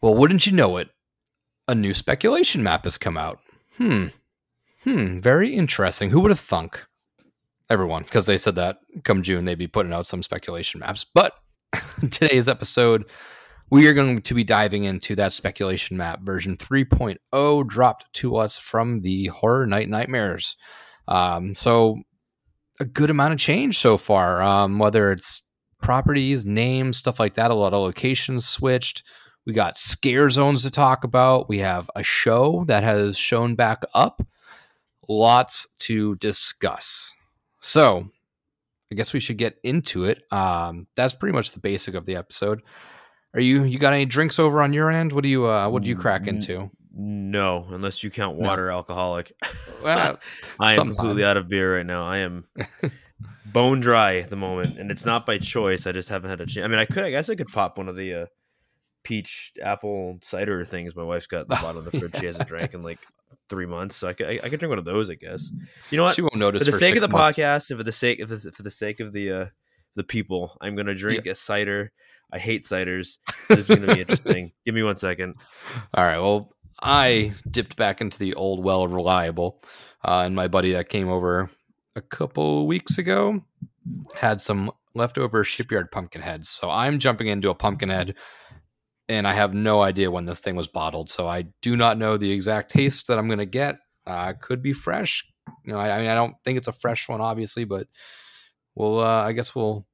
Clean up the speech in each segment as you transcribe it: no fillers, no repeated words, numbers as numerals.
Well, wouldn't you know it, a new speculation map has come out. Very interesting. Who would have thunk? Everyone, because they said that come June, they'd be putting out some speculation maps. But today's episode, we are going to be diving into that speculation map version 3.0 dropped to us from the Horror Night Nightmares. So a good amount of change so far, whether it's properties, names, stuff like that, a lot of locations switched. We got scare zones to talk about. We have a show that has shown back up. Lots to discuss. So I guess we should get into it. That's pretty much the basic of the episode. Are you got any drinks over on your end? What do you crack into? No, unless you count water alcoholic. Well, I am completely out of beer right now. I am bone dry at the moment, and it's not by choice. I just haven't had a chance. I mean, I guess I could pop one of the peach apple cider things my wife's got at the bottom of the fridge. She hasn't drank in like 3 months, so I could drink one of those, I guess. You know what? She won't notice. For the sake of the podcast, and for the sake of the people, I'm gonna drink a cider. I hate ciders. This is gonna be interesting. Give me 1 second. All right. Well, I dipped back into the old well of reliable, and my buddy that came over a couple weeks ago had some leftover shipyard pumpkin heads. So I'm jumping into a pumpkin head. And I have no idea when this thing was bottled, so I do not know the exact taste that I'm going to get. Could be fresh. You know, I mean, I don't think it's a fresh one, obviously, but we'll. I guess we'll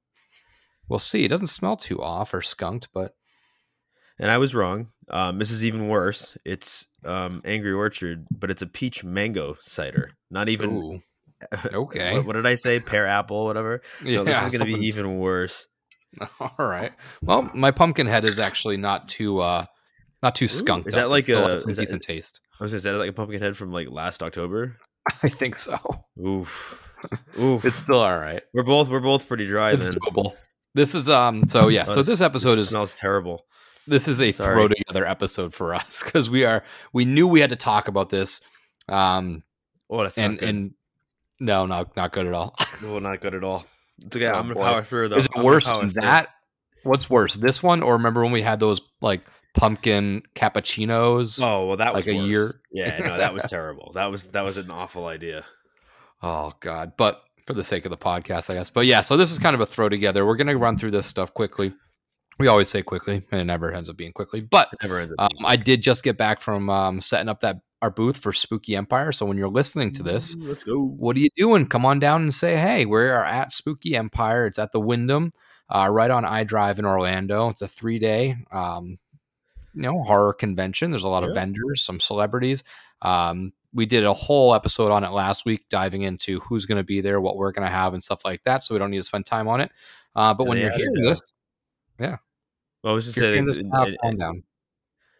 see. It doesn't smell too off or skunked, but. And I was wrong. This is even worse. It's Angry Orchard, but it's a peach mango cider. Not even. Ooh. Okay. what did I say? Pear apple, whatever. Yeah, no, this is going to be even worse. All right. Well, my pumpkin head is actually not too skunked. Is that like decent taste? I was gonna say, is that like a pumpkin head from like last October? I think so. Oof. It's still all right. We're both pretty dry. It's then. Doable. This is So this episode smells terrible. This is a throw together episode for us because we knew we had to talk about this. That's not good. And no, not good at all. No, not good at all. It's okay. I'm gonna power through though. Is it worse than that? What's worse, this one or remember when we had those like pumpkin cappuccinos? Oh well, that was like worse. A year. Yeah, no, that was terrible. That was an awful idea. Oh god! But for the sake of the podcast, I guess. But yeah, so this is kind of a throw together. We're gonna run through this stuff quickly. We always say quickly, and it never ends up being quickly. But I did just get back from setting up our booth for Spooky Empire. So when you're listening to this, let's go. What are you doing? Come on down and say, hey, we are at Spooky Empire. It's at the Wyndham, right on I Drive in Orlando. It's a 3-day, horror convention. There's a lot of vendors, some celebrities. We did a whole episode on it last week, diving into who's going to be there, what we're going to have and stuff like that. So we don't need to spend time on it. But when you're hearing this, well, I was just saying,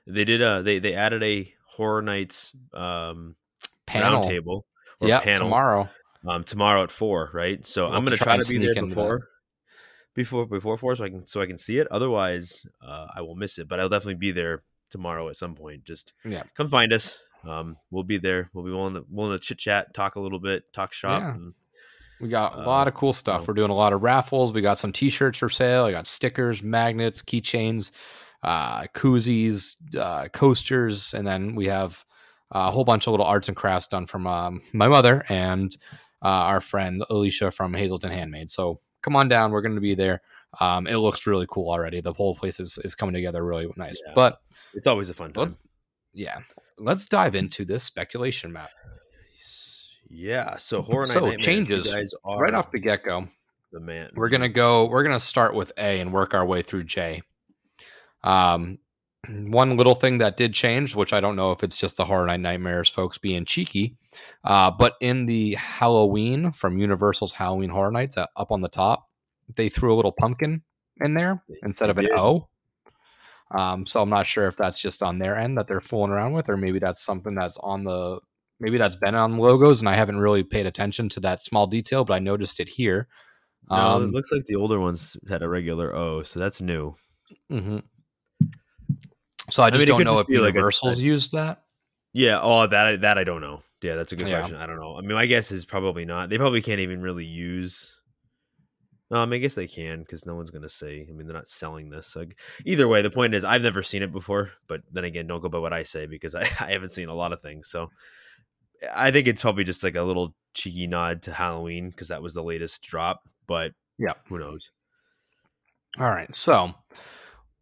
they did. They added a Horror Nights roundtable or panel tomorrow at 4, right? So I'm gonna try to be there before 4, so I can see it. Otherwise, I will miss it. But I'll definitely be there tomorrow at some point. Just come find us. We'll be there. We'll be willing to chit chat, talk a little bit, talk shop. Yeah. And, we got a lot of cool stuff. We're doing a lot of raffles. We got some T-shirts for sale. I got stickers, magnets, keychains. Koozies, coasters, and then we have a whole bunch of little arts and crafts done from my mother and our friend Alicia from Hazleton Handmade. So come on down. We're going to be there. It looks really cool already. The whole place is coming together really nice. But it's always a fun time. Yeah. let's dive into this speculation map. Yeah, so Horror Night Nightmares changes right off the get-go. The man. We're gonna start with A and work our way through J. One little thing that did change, which I don't know if it's just the Horror Night Nightmares folks being cheeky, but in the Halloween from Universal's Halloween Horror Nights up on the top, they threw a little pumpkin in there instead of an O. So I'm not sure if that's just on their end that they're fooling around with, or maybe that's something that's on the, maybe that's been on logos and I haven't really paid attention to that small detail, but I noticed it here. No, it looks like the older ones had a regular O, so that's new. Mm-hmm. So I don't know if Universal's used that. Yeah. Oh, that I don't know. Yeah, that's a good question. I don't know. I mean, my guess is probably not. They probably can't even really use. I guess they can because no one's going to say. I mean, they're not selling this. So either way, the point is I've never seen it before. But then again, don't go by what I say because I haven't seen a lot of things. So I think it's probably just like a little cheeky nod to Halloween because that was the latest drop. But yeah, who knows? All right. So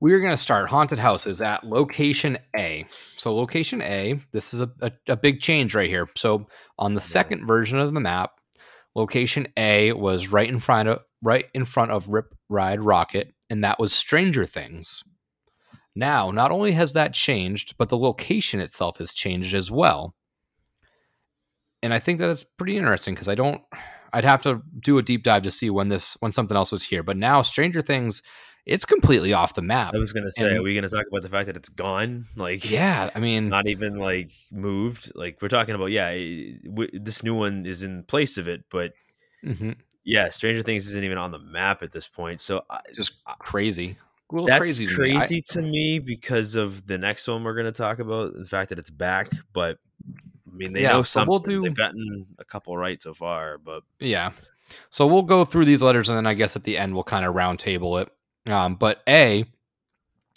we're going to start haunted houses at location A. So location A, this is a big change right here. So on the second version of the map, location A was right in front of Rip Ride Rocket, and that was Stranger Things. Now, not only has that changed, but the location itself has changed as well. And I think that's pretty interesting because I'd have to do a deep dive to see when something else was here. But now Stranger Things, it's completely off the map. I was going to say, are we going to talk about the fact that it's gone? Like, yeah, I mean, not even like moved. Like we're talking about, this new one is in place of it, but mm-hmm. yeah, Stranger Things isn't even on the map at this point. So just crazy. That's crazy to me because of the next one we're going to talk about, the fact that it's back, but I mean, they know something. They've gotten a couple right so far, but yeah. So we'll go through these letters and then I guess at the end, we'll kind of round table it. But A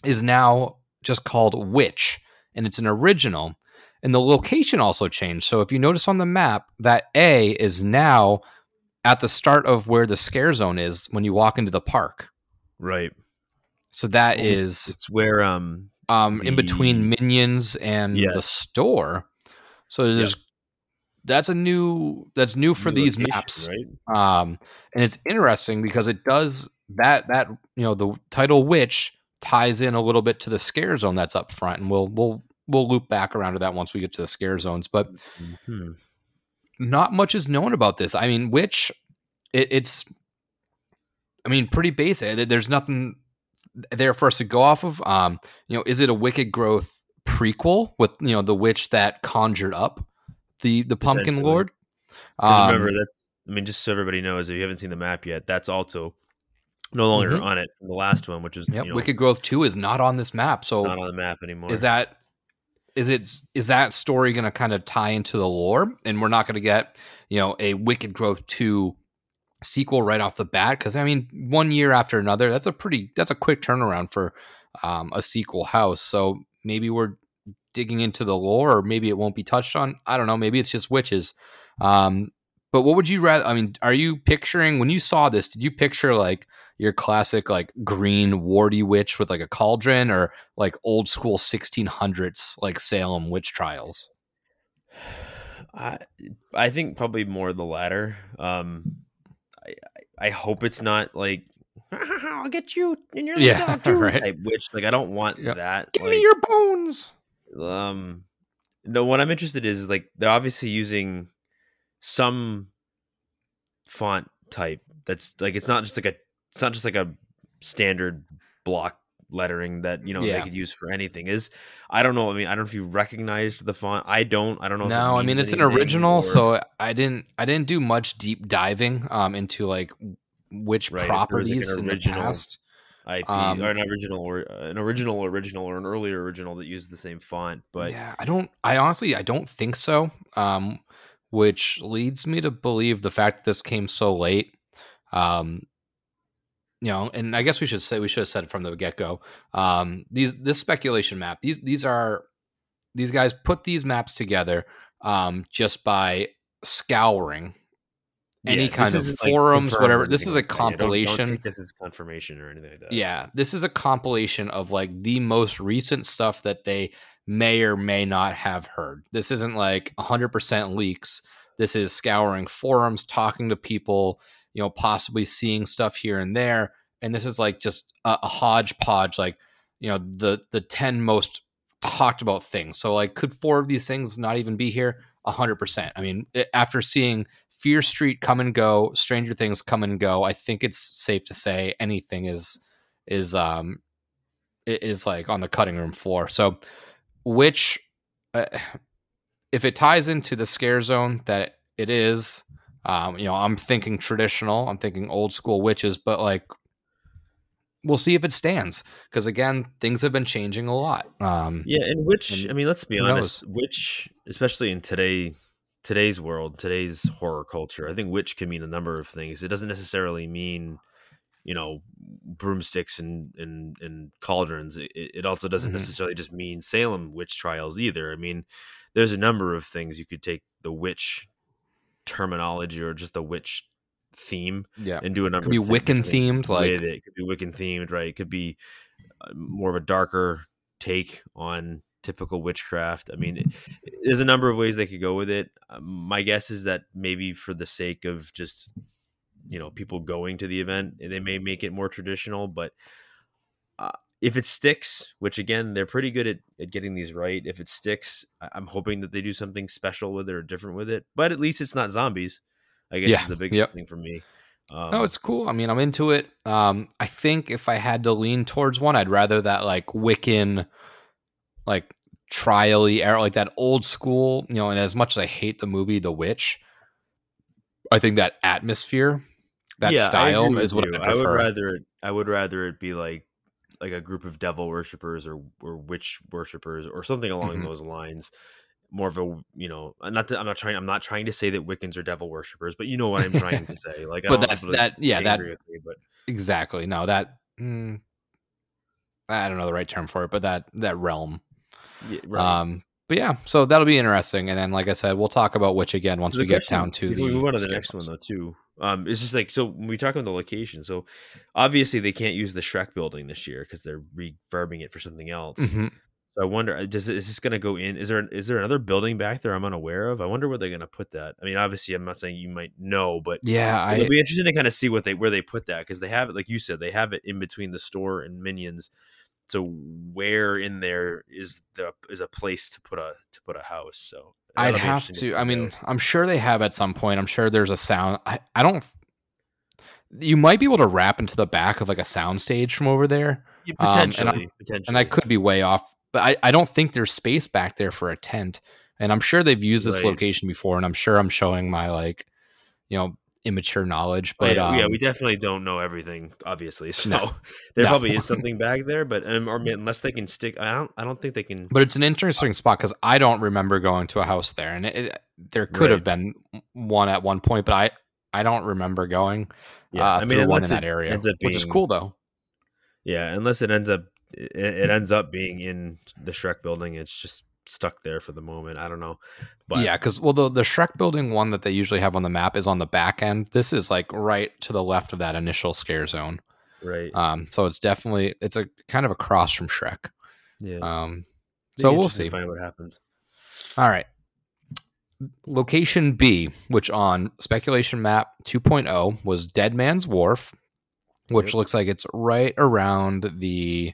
is now just called Witch, and it's an original, and the location also changed. So if you notice on the map, that A is now at the start of where the scare zone is when you walk into the park. Right. So that it's where in between Minions and the store. So there's that's new for these location, maps, right? And it's interesting because it does. That you know, the title Witch ties in a little bit to the scare zone that's up front, and we'll loop back around to that once we get to the scare zones. But mm-hmm. not much is known about this. I mean, Witch, it's pretty basic. There's nothing there for us to go off of. Is it a Wicked Growth prequel with the witch that conjured up the Pumpkin Lord? Remember that. I mean, just so everybody knows, if you haven't seen the map yet, that's also no longer mm-hmm. on it from the last one, which is Wicked Growth 2 is not on this map, so not on the map anymore. Is that story going to kind of tie into the lore, and we're not going to get a Wicked Growth 2 sequel right off the bat? Because I mean, 1 year after another, that's a quick turnaround for a sequel house. So maybe we're digging into the lore, or maybe it won't be touched on. I don't know. Maybe it's just witches. But what would you rather? I mean, are you picturing, when you saw this, did you picture like your classic like green warty witch with like a cauldron, or like old school 1600s like Salem witch trials? I think probably more the latter. I hope it's not like I'll get you in your dog too, right? Type witch. Like I don't want that. Give me your bones. No, what I'm interested is like they're obviously using some font type that's like it's not just like a standard block lettering that they could use for anything. I don't know if you recognized the font. I don't know. No, I mean it's an original, so I didn't do much deep diving into like which properties in the past. IP, or an original, or an earlier original that used the same font, but I honestly don't think so. Which leads me to believe the fact that this came so late, and I guess we should have said from the get-go, this speculation map, these guys put these maps together just by scouring any kind of forums, like whatever. This is a compilation. Don't think this is confirmation or anything like that. Yeah, this is a compilation of like the most recent stuff that they may or may not have heard. This isn't like 100% leaks. This is scouring forums, talking to people, you know, possibly seeing stuff here and there. And this is like just a hodgepodge, like, you know, the 10 most talked about things. So like, could four of these things not even be here? 100%. I mean, after seeing Fear Street come and go, Stranger Things come and go, I think it's safe to say anything is like on the cutting room floor. So which, if it ties into the scare zone that it is, you know, I'm thinking traditional, I'm thinking old school witches, but like, we'll see if it stands, because again, things have been changing a lot. Yeah, and which, I mean, let's be honest, which, especially in today's world, today's horror culture, I think which can mean a number of things. It doesn't necessarily mean, you know, broomsticks and cauldrons. It also doesn't necessarily just mean Salem witch trials either. I mean, there's a number of things you could take the witch terminology or just the witch theme and do a number. It could be Wiccan themed, like it could be Wiccan themed, right? It could be more of a darker take on typical witchcraft. I mean, there's a number of ways they could go with it. My guess is that maybe for the sake of just, you know, people going to the event, they may make it more traditional. But if it sticks, which again, they're pretty good at getting these right. If it sticks, I'm hoping that they do something special with it or different with it. But at least it's not zombies, I guess, is the biggest thing for me. No, it's cool. I mean, I'm into it. I think if I had to lean towards one, I'd rather that like Wiccan, like trial-y era, like that old school, you know, and as much as I hate the movie The Witch, I think that atmosphere, that style is what I prefer. I would rather it be like a group of devil worshippers or witch worshippers or something along those lines. More of a, you know, I'm not trying to say that Wiccans are devil worshippers, but you know what I'm trying to say. Like, but exactly. No, that I don't know the right term for it, but that realm. Yeah, right. But yeah, so that'll be interesting. And then, like I said, we'll talk about which again once we get down to the. We went on the next one though too. It's just like, so when we talk about the location, so obviously they can't use the Shrek building this year because they're refurbing it for something else. So I wonder, is this going to go in? Is there another building back there I'm unaware of? I wonder where they're going to put that. I mean, obviously, I'm not saying you might know, but yeah, it'll be interesting to kind of see where they put that, because they have it, like you said, they have it in between the store and Minions. So where in there is a place to put a house? So I'd have to. I mean, I'm sure they have at some point. I'm sure there's a sound. I don't. You might be able to wrap into the back of like a soundstage from over there. Yeah, potentially, and I could be way off. But I don't think there's space back there for a tent, and I'm sure they've used this location before, and I'm sure I'm showing my, like, you know, immature knowledge, but we definitely don't know everything, obviously. So there probably is something back there, but or unless they can stick, I don't think they can. But it's an interesting spot because I don't remember going to a house there, and there could have been one at one point, but I don't remember going. I mean, one in that area, which is cool though. Yeah, unless it ends up being in the Shrek building. It's just stuck there for the moment. I don't know. But yeah, because the Shrek building one that they usually have on the map is on the back end. This is like right to the left of that initial scare zone. Right. So it's definitely, it's a kind of across from Shrek. Yeah. So we'll see. Find what happens. All right. Location B, which on Speculation Map 2.0 was Dead Man's Wharf, which looks like it's right around the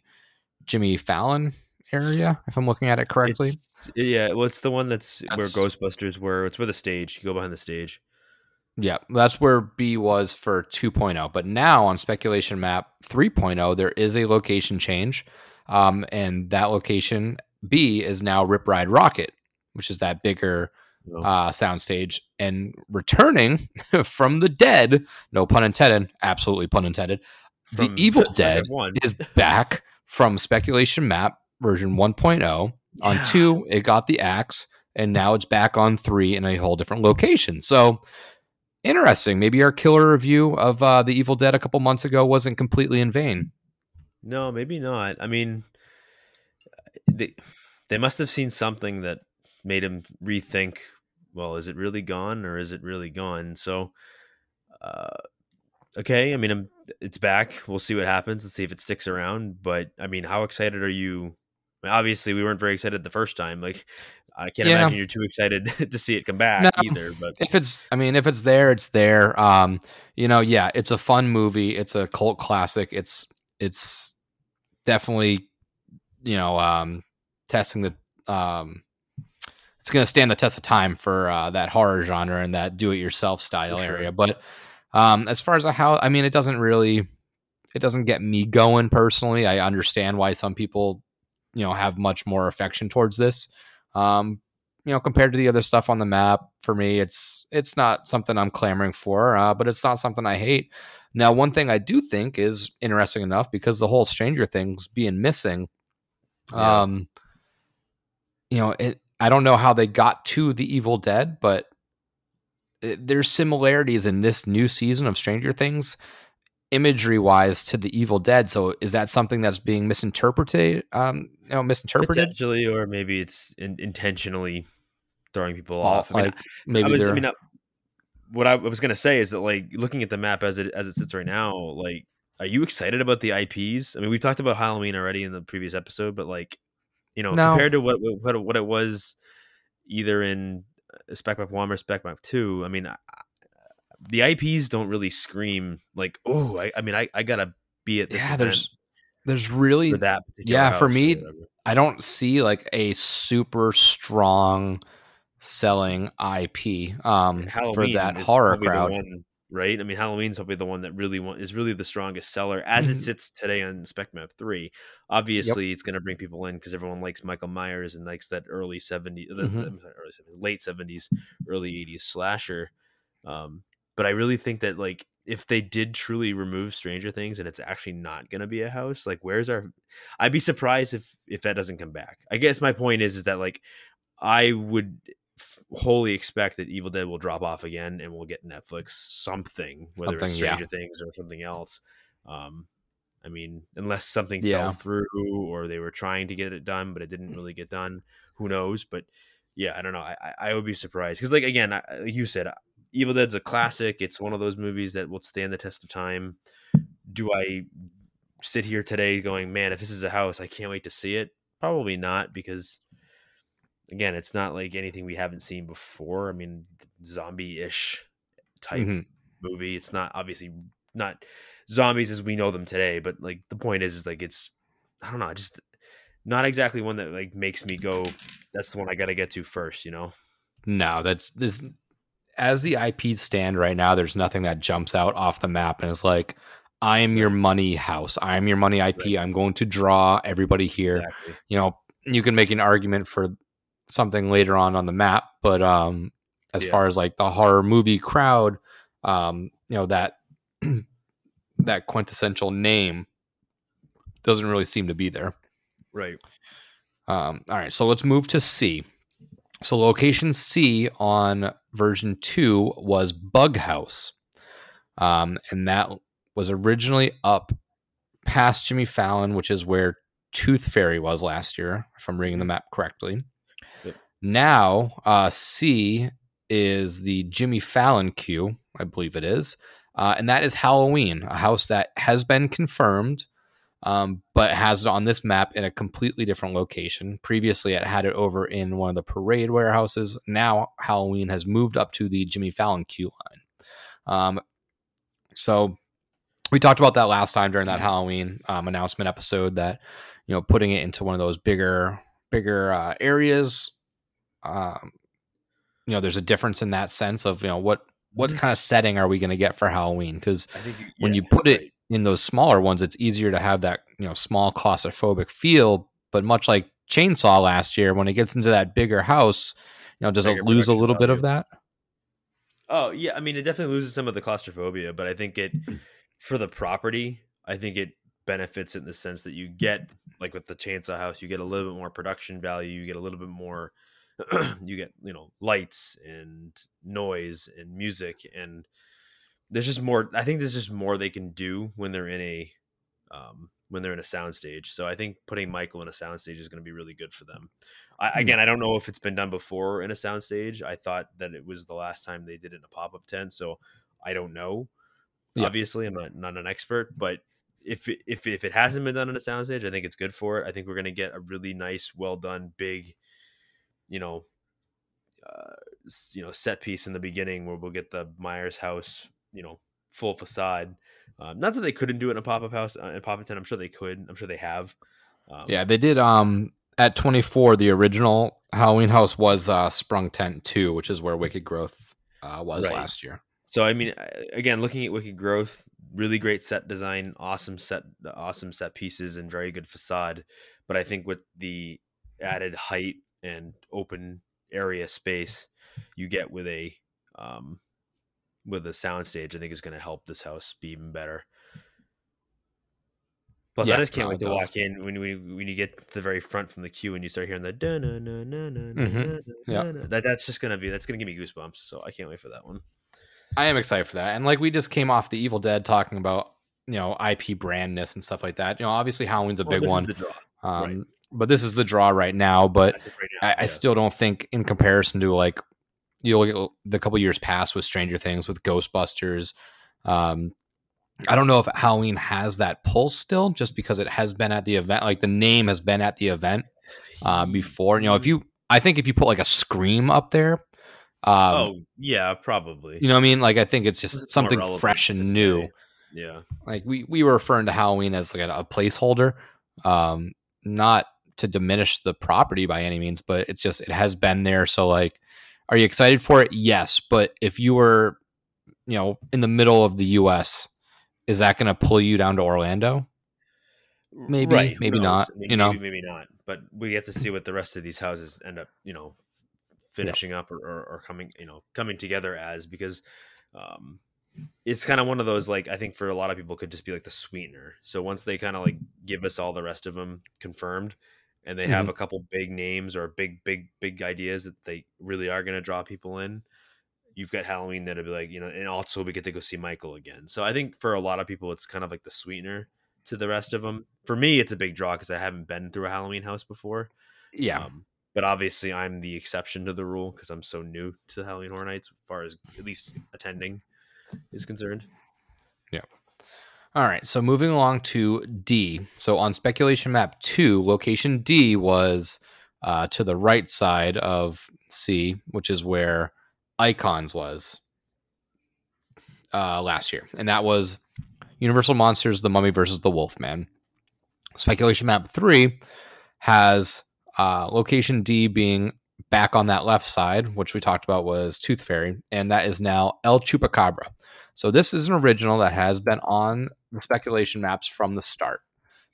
Jimmy Fallon area, if I'm looking at it correctly. It's the one that's where Ghostbusters were. It's where the stage. You go behind the stage. Yeah, that's where B was for 2.0. But now on Speculation Map 3.0, there is a location change. And that location, B, is now Rip Ride Rocket, which is that bigger soundstage. And returning from the dead, no pun intended, absolutely pun intended, the Evil Dead is back. From Speculation Map version 1.0 on 2, it got the axe, and now it's back on 3 in a whole different location. So interesting. Maybe our killer review of the Evil Dead a couple months ago wasn't completely in vain. No, maybe not. I mean, they must have seen something that made him rethink, well, is it really gone or is it really gone? So Okay, I mean, it's back. We'll see what happens. Let's see if it sticks around. But I mean, how excited are you? I mean, obviously, we weren't very excited the first time. Like, I can't imagine you're too excited to see it come back either. But if it's there, it's there. It's a fun movie. It's a cult classic. It's definitely, testing the it's going to stand the test of time for that horror genre and that do-it-yourself style area. But as far as how, I mean, it doesn't get me going personally. I understand why some people, have much more affection towards this. Compared to the other stuff on the map, for me, it's not something I'm clamoring for, but it's not something I hate. Now, one thing I do think is interesting enough, because the whole Stranger Things being missing, I don't know how they got to the Evil Dead, but there's similarities in this new season of Stranger Things imagery wise to the Evil Dead. So is that something that's being misinterpreted? Misinterpreted potentially, or maybe it's intentionally throwing people off. What I was going to say is that, like, looking at the map as it sits right now, like, are you excited about the IPs? I mean, we've talked about Halloween already in the previous episode, but like, no. Compared to what it was either in Spec Map 1 or Spec Map 2, I mean, the IPs don't really scream like, oh, I gotta be at this event. There's really for that particular house for me. I don't see like a super strong selling IP for that horror crowd, right? I mean, Halloween's probably the one that is really the strongest seller as it sits today on Spec Map 3. Obviously, it's going to bring people in because everyone likes Michael Myers and likes that early 70s, late 70s, early 80s slasher. But I really think that, like, if they did truly remove Stranger Things and it's actually not going to be a house, like, I'd be surprised if that doesn't come back. I guess my point is that, like, I would wholly expect that Evil Dead will drop off again and we'll get Netflix something, whether it's Stranger Things or something else. I mean, unless something fell through or they were trying to get it done, but it didn't really get done. Who knows? But yeah, I don't know. I would be surprised because, like, again, you said, Evil Dead's a classic. It's one of those movies that will stand the test of time. Do I sit here today going, man, if this is a house, I can't wait to see it? Probably not, because, again, it's not like anything we haven't seen before. I mean, zombie-ish type movie. It's not, obviously, not zombies as we know them today, but, like, the point is like, it's, I don't know, just not exactly one that, like, makes me go, that's the one I got to get to first, No, as the IPs stand right now, there's nothing that jumps out off the map and is like, I am your money house. I am your money IP. Right. I'm going to draw everybody here. Exactly. You can make an argument for something later on the map, but as far as like the horror movie crowd, that that quintessential name doesn't really seem to be there. Right. All right. So let's move to C. So location C on version 2 was Bug House. And that was originally up past Jimmy Fallon, which is where Tooth Fairy was last year, if I'm reading the map correctly. Yep. Now, C is the Jimmy Fallon queue, I believe it is. And that is Halloween, a house that has been confirmed, but has it on this map in a completely different location. Previously, it had it over in one of the parade warehouses. Now, Halloween has moved up to the Jimmy Fallon queue line. So we talked about that last time during that Halloween announcement episode that, putting it into one of those bigger areas. There's a difference in that sense of, what kind of setting are we going to get for Halloween? Because when you put it in those smaller ones, it's easier to have that, small claustrophobic feel. But much like Chainsaw last year, when it gets into that bigger house, does it lose a little bit of that? Oh, yeah. I mean, it definitely loses some of the claustrophobia, but I think for the property, I think it benefits in the sense that you get, like with the Chainsaw house, you get a little bit more production value, you get a little bit more, you get, lights and noise and music, and there's just more. I think there's just more they can do when they're in a soundstage. So I think putting Michael in a soundstage is going to be really good for them. I don't know if it's been done before in a soundstage. I thought that it was the last time they did it in a pop-up tent. So I don't know. Yeah. Obviously, I'm not an expert, but if it hasn't been done on a soundstage, I think it's good for it. I think we're going to get a really nice, well done, big, set piece in the beginning where we'll get the Myers house, full facade. Not that they couldn't do it in a pop-up house in Poppenton. I'm sure they could. I'm sure they have. Yeah, they did. At 24, the original Halloween house was Sprung Tent 2, which is where Wicked Growth was last year. So, I mean, again, looking at Wicked Growth, really great set design, awesome set pieces, and very good facade. But I think with the added height and open area space you get with a soundstage, I think is going to help this house be even better. Plus, yeah, I just can't wait to walk in when you get to the very front from the queue and you start hearing the da na na na na na. Yeah, that's just gonna be give me goosebumps. So I can't wait for that one. I am excited for that. And like we just came off the Evil Dead talking about IP brandness and stuff like that. Obviously Halloween's a big one. This is the draw, right? But this is the draw right now. But I still don't think in comparison to like you'll get the couple years past with Stranger Things, with Ghostbusters. I don't know if Halloween has that pulse still, just because it has been at the event. Like the name has been at the event before. I think if you put like a Scream up there, probably. You know what I mean? Like I think it's just something fresh and new. Yeah, like we were referring to Halloween as like a placeholder, not to diminish the property by any means, but it's just it has been there. So like, are you excited for it? Yes, but if you were, in the middle of the U.S. is that going to pull you down to Orlando? Maybe, right. Maybe not. Maybe not. But we have to see what the rest of these houses end up, finishing up or coming together as, because it's kind of one of those, like, I think for a lot of people could just be like the sweetener. So once they kind of like give us all the rest of them confirmed and they have a couple big names or big ideas that they really are going to draw people in, you've got Halloween that'll be like, and also we get to go see Michael again. So I think for a lot of people, it's kind of like the sweetener to the rest of them. For me, it's a big draw because I haven't been through a Halloween house before. Yeah. But obviously I'm the exception to the rule because I'm so new to Halloween Horror Nights, as far as at least attending is concerned. Yeah. All right. So moving along to D. So on Speculation Map 2, location D was to the right side of C, which is where Icons was last year, and that was Universal Monsters, The Mummy versus the Wolfman. Speculation Map 3 has location D being back on that left side, which we talked about was Tooth Fairy, and that is now El Chupacabra. So this is an original that has been on the speculation maps from the start.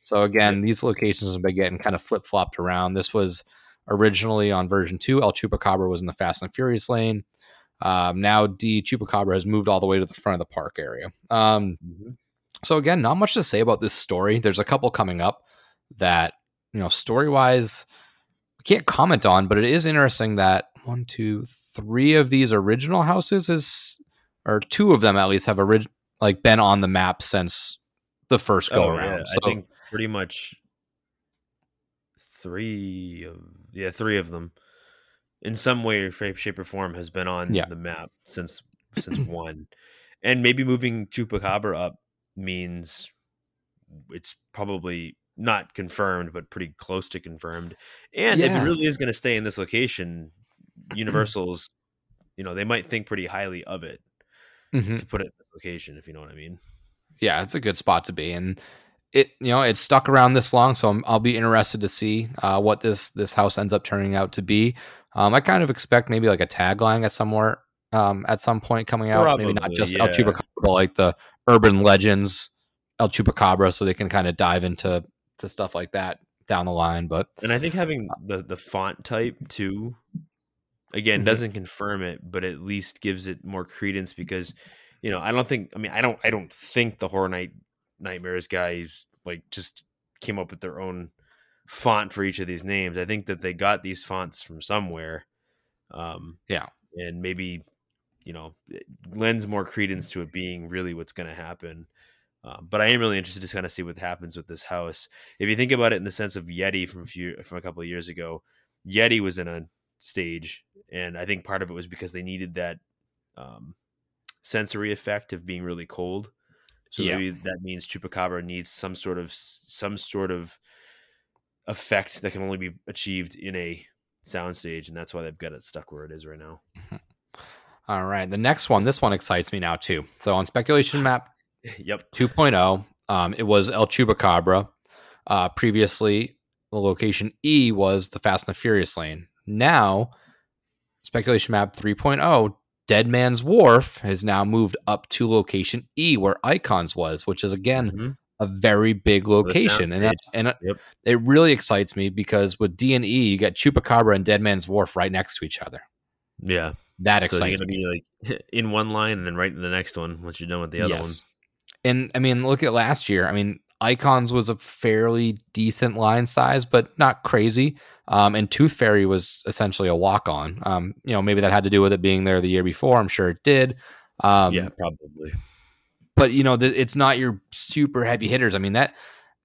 So again, these locations have been getting kind of flip-flopped around. This was originally on version 2. El Chupacabra was in the Fast and Furious lane. Now D Chupacabra has moved all the way to the front of the park area. So again, not much to say about this story. There's a couple coming up that, story wise, we can't comment on, but it is interesting that 1, 2, 3 of these original houses or two of them at least have been on the map since the first go around. Yeah. So I think pretty much three of them, in some way, shape, or form, has been on the map since one, and maybe moving Chupacabra up means it's probably not confirmed, but pretty close to confirmed. And if it really is going to stay in this location, Universal's, they might think pretty highly of it to put it in this location, if you know what I mean. Yeah, it's a good spot to be, and it it's stuck around this long, so I'll be interested to see what this house ends up turning out to be. I kind of expect maybe like a tagline at some point coming out. Probably, maybe not just El Chupacabra, but like the urban legends El Chupacabra, so they can kind of dive into stuff like that down the line. But and I think having the font type too, again, doesn't confirm it, but at least gives it more credence because I don't think the Horror Night Nightmares guys like just came up with their own font for each of these names. I think that they got these fonts from somewhere, and maybe it lends more credence to it being really what's going to happen. But I am really interested to kind of see what happens with this house. If you think about it in the sense of Yeti from a couple of years ago, Yeti was in a stage, and I think part of it was because they needed that sensory effect of being really cold. So maybe that means Chupacabra needs some sort of effect that can only be achieved in a soundstage, and that's why they've got it stuck where it is right now. All right, the next one. This one excites me now too. So on Speculation Map 2.0, it was El Chupacabra. Previously, the location E was the Fast and the Furious lane. Now, Speculation Map 3.0, Dead Man's Wharf has now moved up to location E, where Icons was, which is again a very big location, it really excites me because with D and E, you got Chupacabra and Dead Man's Wharf right next to each other. Yeah, that excites me. Be like in one line and then right in the next one once you're done with the other one. And I mean, look at last year. I mean, Icons was a fairly decent line size, but not crazy. And Tooth Fairy was essentially a walk-on. You know, maybe that had to do with it being there the year before. I'm sure it did. Yeah, probably. But you know, it's not your super heavy hitters. I mean, that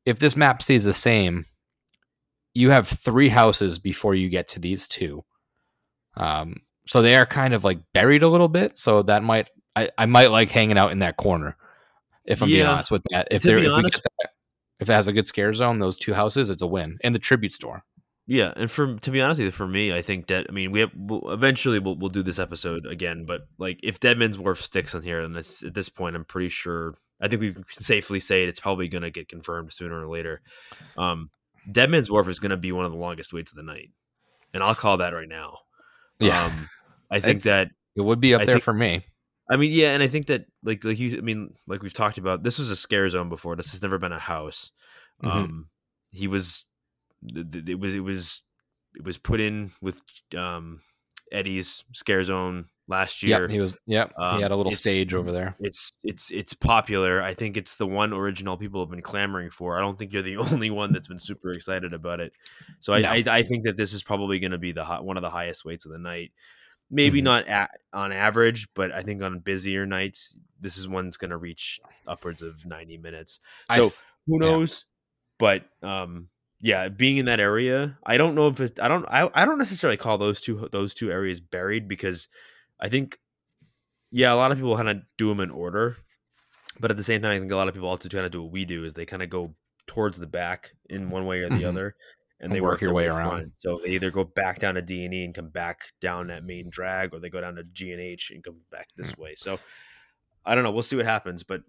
if this map stays the same, you have three houses before you get to these two. So they are kind of like buried a little bit. So that might I might like hanging out in that corner. If I'm being honest with that, if it has a good scare zone, those two houses, it's a win. And the tribute store. Yeah, and to be honest with you, for me, I think that we'll do this episode again, but like if Dead Man's Wharf sticks on here, and at this point, I'm pretty sure. I think we can safely say it's probably going to get confirmed sooner or later. Dead Man's Wharf is going to be one of the longest waits of the night, and I'll call that right now. Yeah, I think that it would be up there for me. I mean, yeah, and I think that like we've talked about, this was a scare zone before. This has never been a house. It was put in with Eddie's scare zone last year. He had a little stage over there. It's popular. I think it's the one original people have been clamoring for. I don't think you're the only one that's been super excited about it. So I think that this is probably going to be one of the highest weights of the night. Maybe not on average, but I think on busier nights, this is one's going to reach upwards of 90 minutes. So who knows? Yeah. But yeah, being in that area, I don't know if it's, I don't necessarily call those two areas buried because I think, a lot of people kind of do them in order, but at the same time, I think a lot of people also try to do what we do is they kind of go towards the back in one way or the other, and they work your way around. Front. So they either go back down to D&E and come back down that main drag, or they go down to G&H and come back this way. So I don't know. We'll see what happens, but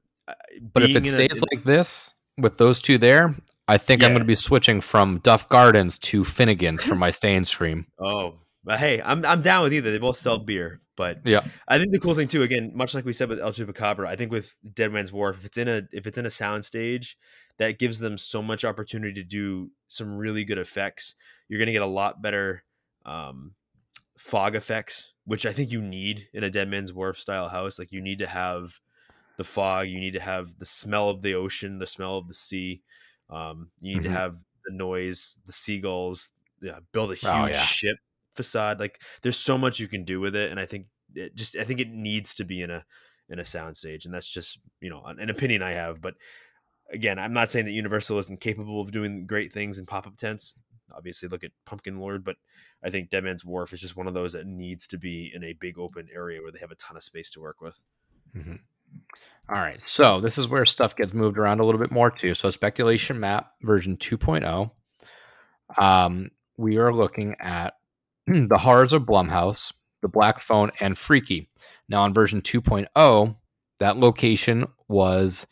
if it stays like this with those two there. I think I'm going to be switching from Duff Gardens to Finnegan's for my stay and scream. Oh, but hey, I'm down with either. They both sell beer, but I think the cool thing too, again, much like we said with El Chupacabra, I think with Dead Man's Wharf, if it's in a soundstage, that gives them so much opportunity to do some really good effects. You're going to get a lot better fog effects, which I think you need in a Dead Man's Wharf style house. Like you need to have the fog, you need to have the smell of the ocean, the smell of the sea. You need to have the noise, the seagulls, build a huge ship facade. Like there's so much you can do with it. And I think it needs to be in a soundstage. And that's just, an opinion I have, but again, I'm not saying that Universal isn't capable of doing great things in pop-up tents. Obviously look at Pumpkin Lord, but I think Dead Man's Wharf is just one of those that needs to be in a big open area where they have a ton of space to work with. Mm-hmm. All right, so this is where stuff gets moved around a little bit more too. So Speculation Map version 2.0, we are looking at the Horrors of Blumhouse, the Black Phone, and Freaky. Now on version 2.0, that location was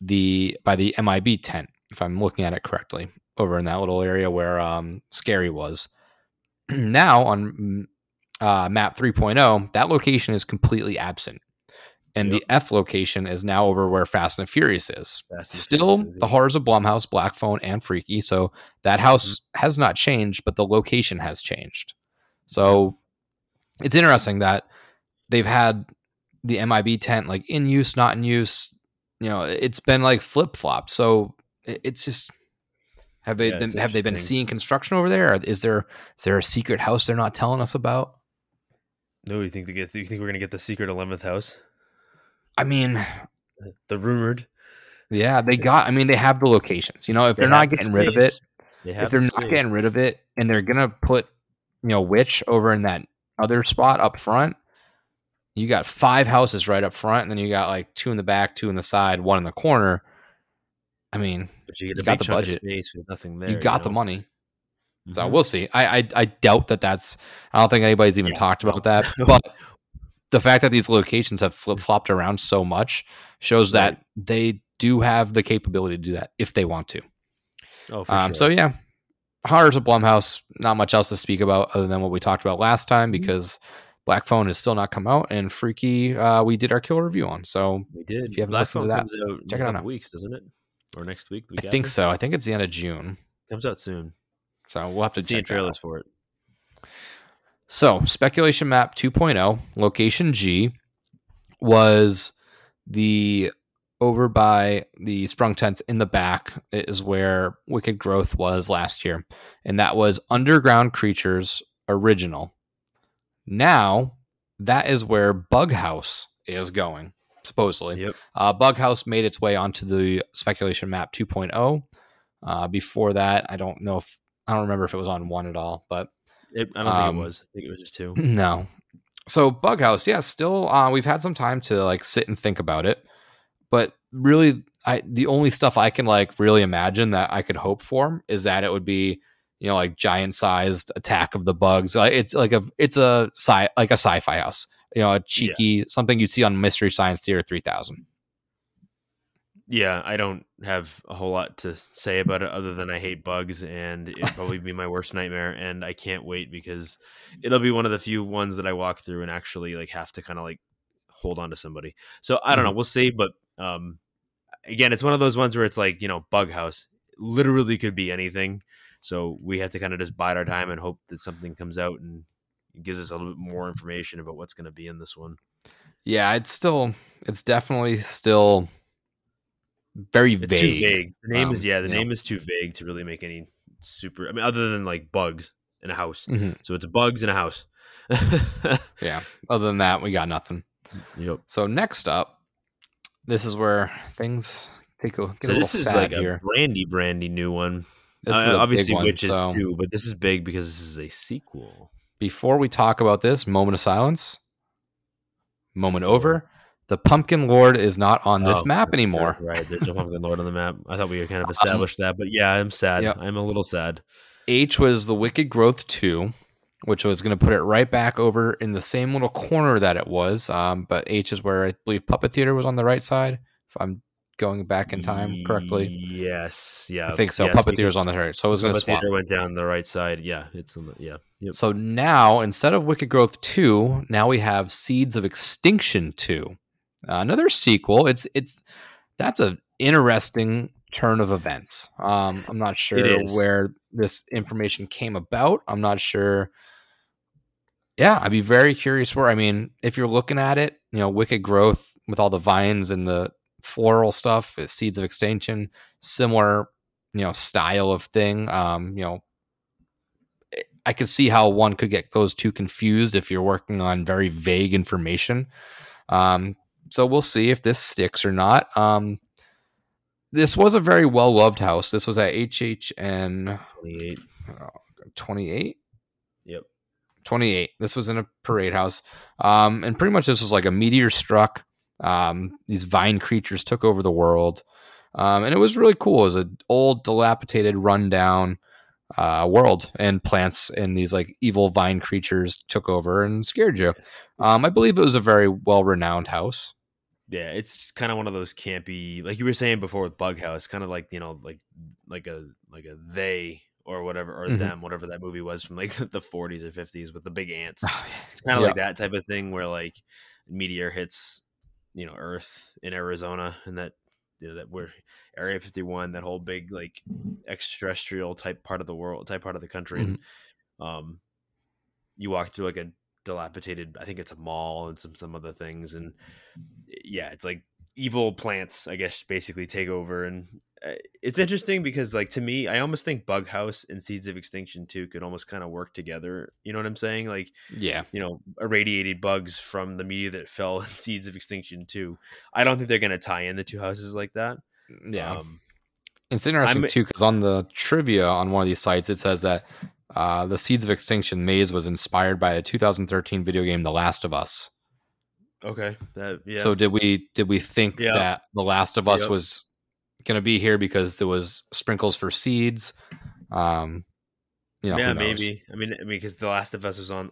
by the MIB tent, if I'm looking at it correctly, over in that little area where Scary was. Now on map 3.0, that location is completely absent. And the F location is now over where Fast and Furious is. The Horrors of Blumhouse, Black Phone, and Freaky. So that house has not changed, but the location has changed. So it's interesting that they've had the MIB tent like in use, not in use. You know, it's been like flip flop. So it's just have they been seeing construction over there? Is there a secret house they're not telling us about? No, you think we're gonna get the secret 11th house? I mean, the rumored. Yeah, they have the locations. You know, if they're not getting rid of it, and they're going to put, Witch over in that other spot up front, You got five houses right up front, and then you got like two in the back, two in the side, one in the corner. I mean, but you got the budget. Space with nothing there, you got the money. Mm-hmm. So we'll see. I doubt that that's... I don't think anybody's even talked about that. But the fact that these locations have flip-flopped around so much shows that they do have the capability to do that if they want to. Oh, for sure. So, yeah. Horrors of Blumhouse, not much else to speak about other than what we talked about last time, because Black Phone has still not come out, and Freaky, we did our kill review on. So we did. If you haven't listened to that, check it out. Weeks, doesn't it? Or next week? I think so. I think it's the end of June. Comes out soon. So we'll have to see trailers for it. So Speculation Map 2.0, Location G, was the... over by the sprung tents in the back is where Wicked Growth was last year. And that was Underground Creatures original. Now, that is where Bug House is going, supposedly. Yep. Bug House made its way onto the Speculation Map 2.0. Before that, I don't remember if it was on one at all, but I don't think it was. I think it was just two. No. So Bug House, still, we've had some time to like sit and think about it. But really, the only stuff I can like really imagine that I could hope for is that it would be, you know, like giant-sized attack of the bugs. It's like a sci-fi house, you know, a cheeky something you'd see on Mystery Science Theater 3000. Yeah, I don't have a whole lot to say about it other than I hate bugs, and it'd probably be my worst nightmare. And I can't wait because it'll be one of the few ones that I walk through and actually like have to kind of like hold on to somebody. So I don't know. We'll see, but. Again, it's one of those ones where it's like, you know, Bug House literally could be anything. So we have to kind of just bide our time and hope that something comes out and gives us a little bit more information about what's going to be in this one. Yeah, it's definitely still very vague. It's too vague. The name is too vague to really make any super, other than like bugs in a house. Mm-hmm. So it's bugs in a house. Yeah. Other than that, we got nothing. Yep. So next up, this is where things get a little sad here. So this is like a brandy new one. This is obviously Witches 2, but this is big because this is a sequel. Before we talk about this, moment of silence. Moment over. The Pumpkin Lord is not on this map anymore. Right, there's no Pumpkin Lord on the map. I thought we kind of established that, but yeah, I'm sad. Yep. I'm a little sad. H was the Wicked Growth 2, which was going to put it right back over in the same little corner that it was. But H is where I believe Puppet Theater was on the right side, if I'm going back in time correctly. Yes. Yeah. I think so. Yes, Puppet Theater was on the right. So it was going to swap. Puppet Theater went down the right side. Yeah. Yep. So now, instead of Wicked Growth 2, now we have Seeds of Extinction 2. Another sequel. That's an interesting turn of events. I'm not sure where this information came about. I'm not sure. Yeah, I'd be very curious where. I mean, if you're looking at it, you know, Wicked Growth with all the vines and the floral stuff is Seeds of Extinction, similar, you know, style of thing. You know, I could see how one could get those two confused if you're working on very vague information. So we'll see if this sticks or not. This was a very well-loved house. This was at HHN 28. 28? Yep. 28. This was in a parade house, and pretty much this was like a meteor struck. These vine creatures took over the world, and it was really cool. It was an old, dilapidated, rundown world, and plants and these like evil vine creatures took over and scared you. I believe it was a very well-renowned house. Yeah, it's kind of one of those campy, like you were saying before with Bug House, kind of like, you know, like a they. Or whatever, or them, whatever that movie was from like the 40s or 50s with the big ants. It's kind of like that type of thing where like meteor hits, you know, Earth in Arizona, and that, you know, that we're Area 51, that whole big like extraterrestrial type part of the world, type part of the country. Mm-hmm. And, you walk through like a dilapidated, I think it's a mall and some other things, and yeah, it's like evil plants, I guess, basically take over. And it's interesting because, like, to me, I almost think Bug House and Seeds of Extinction 2 could almost kind of work together. You know what I'm saying? Like, yeah, you know, irradiated bugs from the meteor that fell in Seeds of Extinction 2. I don't think they're going to tie in the two houses like that. Yeah. It's interesting, too, because on the trivia on one of these sites, it says that the Seeds of Extinction maze was inspired by the 2013 video game The Last of Us. Okay. That, yeah. So did we think that The Last of Us was going to be here because there was sprinkles for seeds? Yeah, maybe. I mean, because The Last of Us was on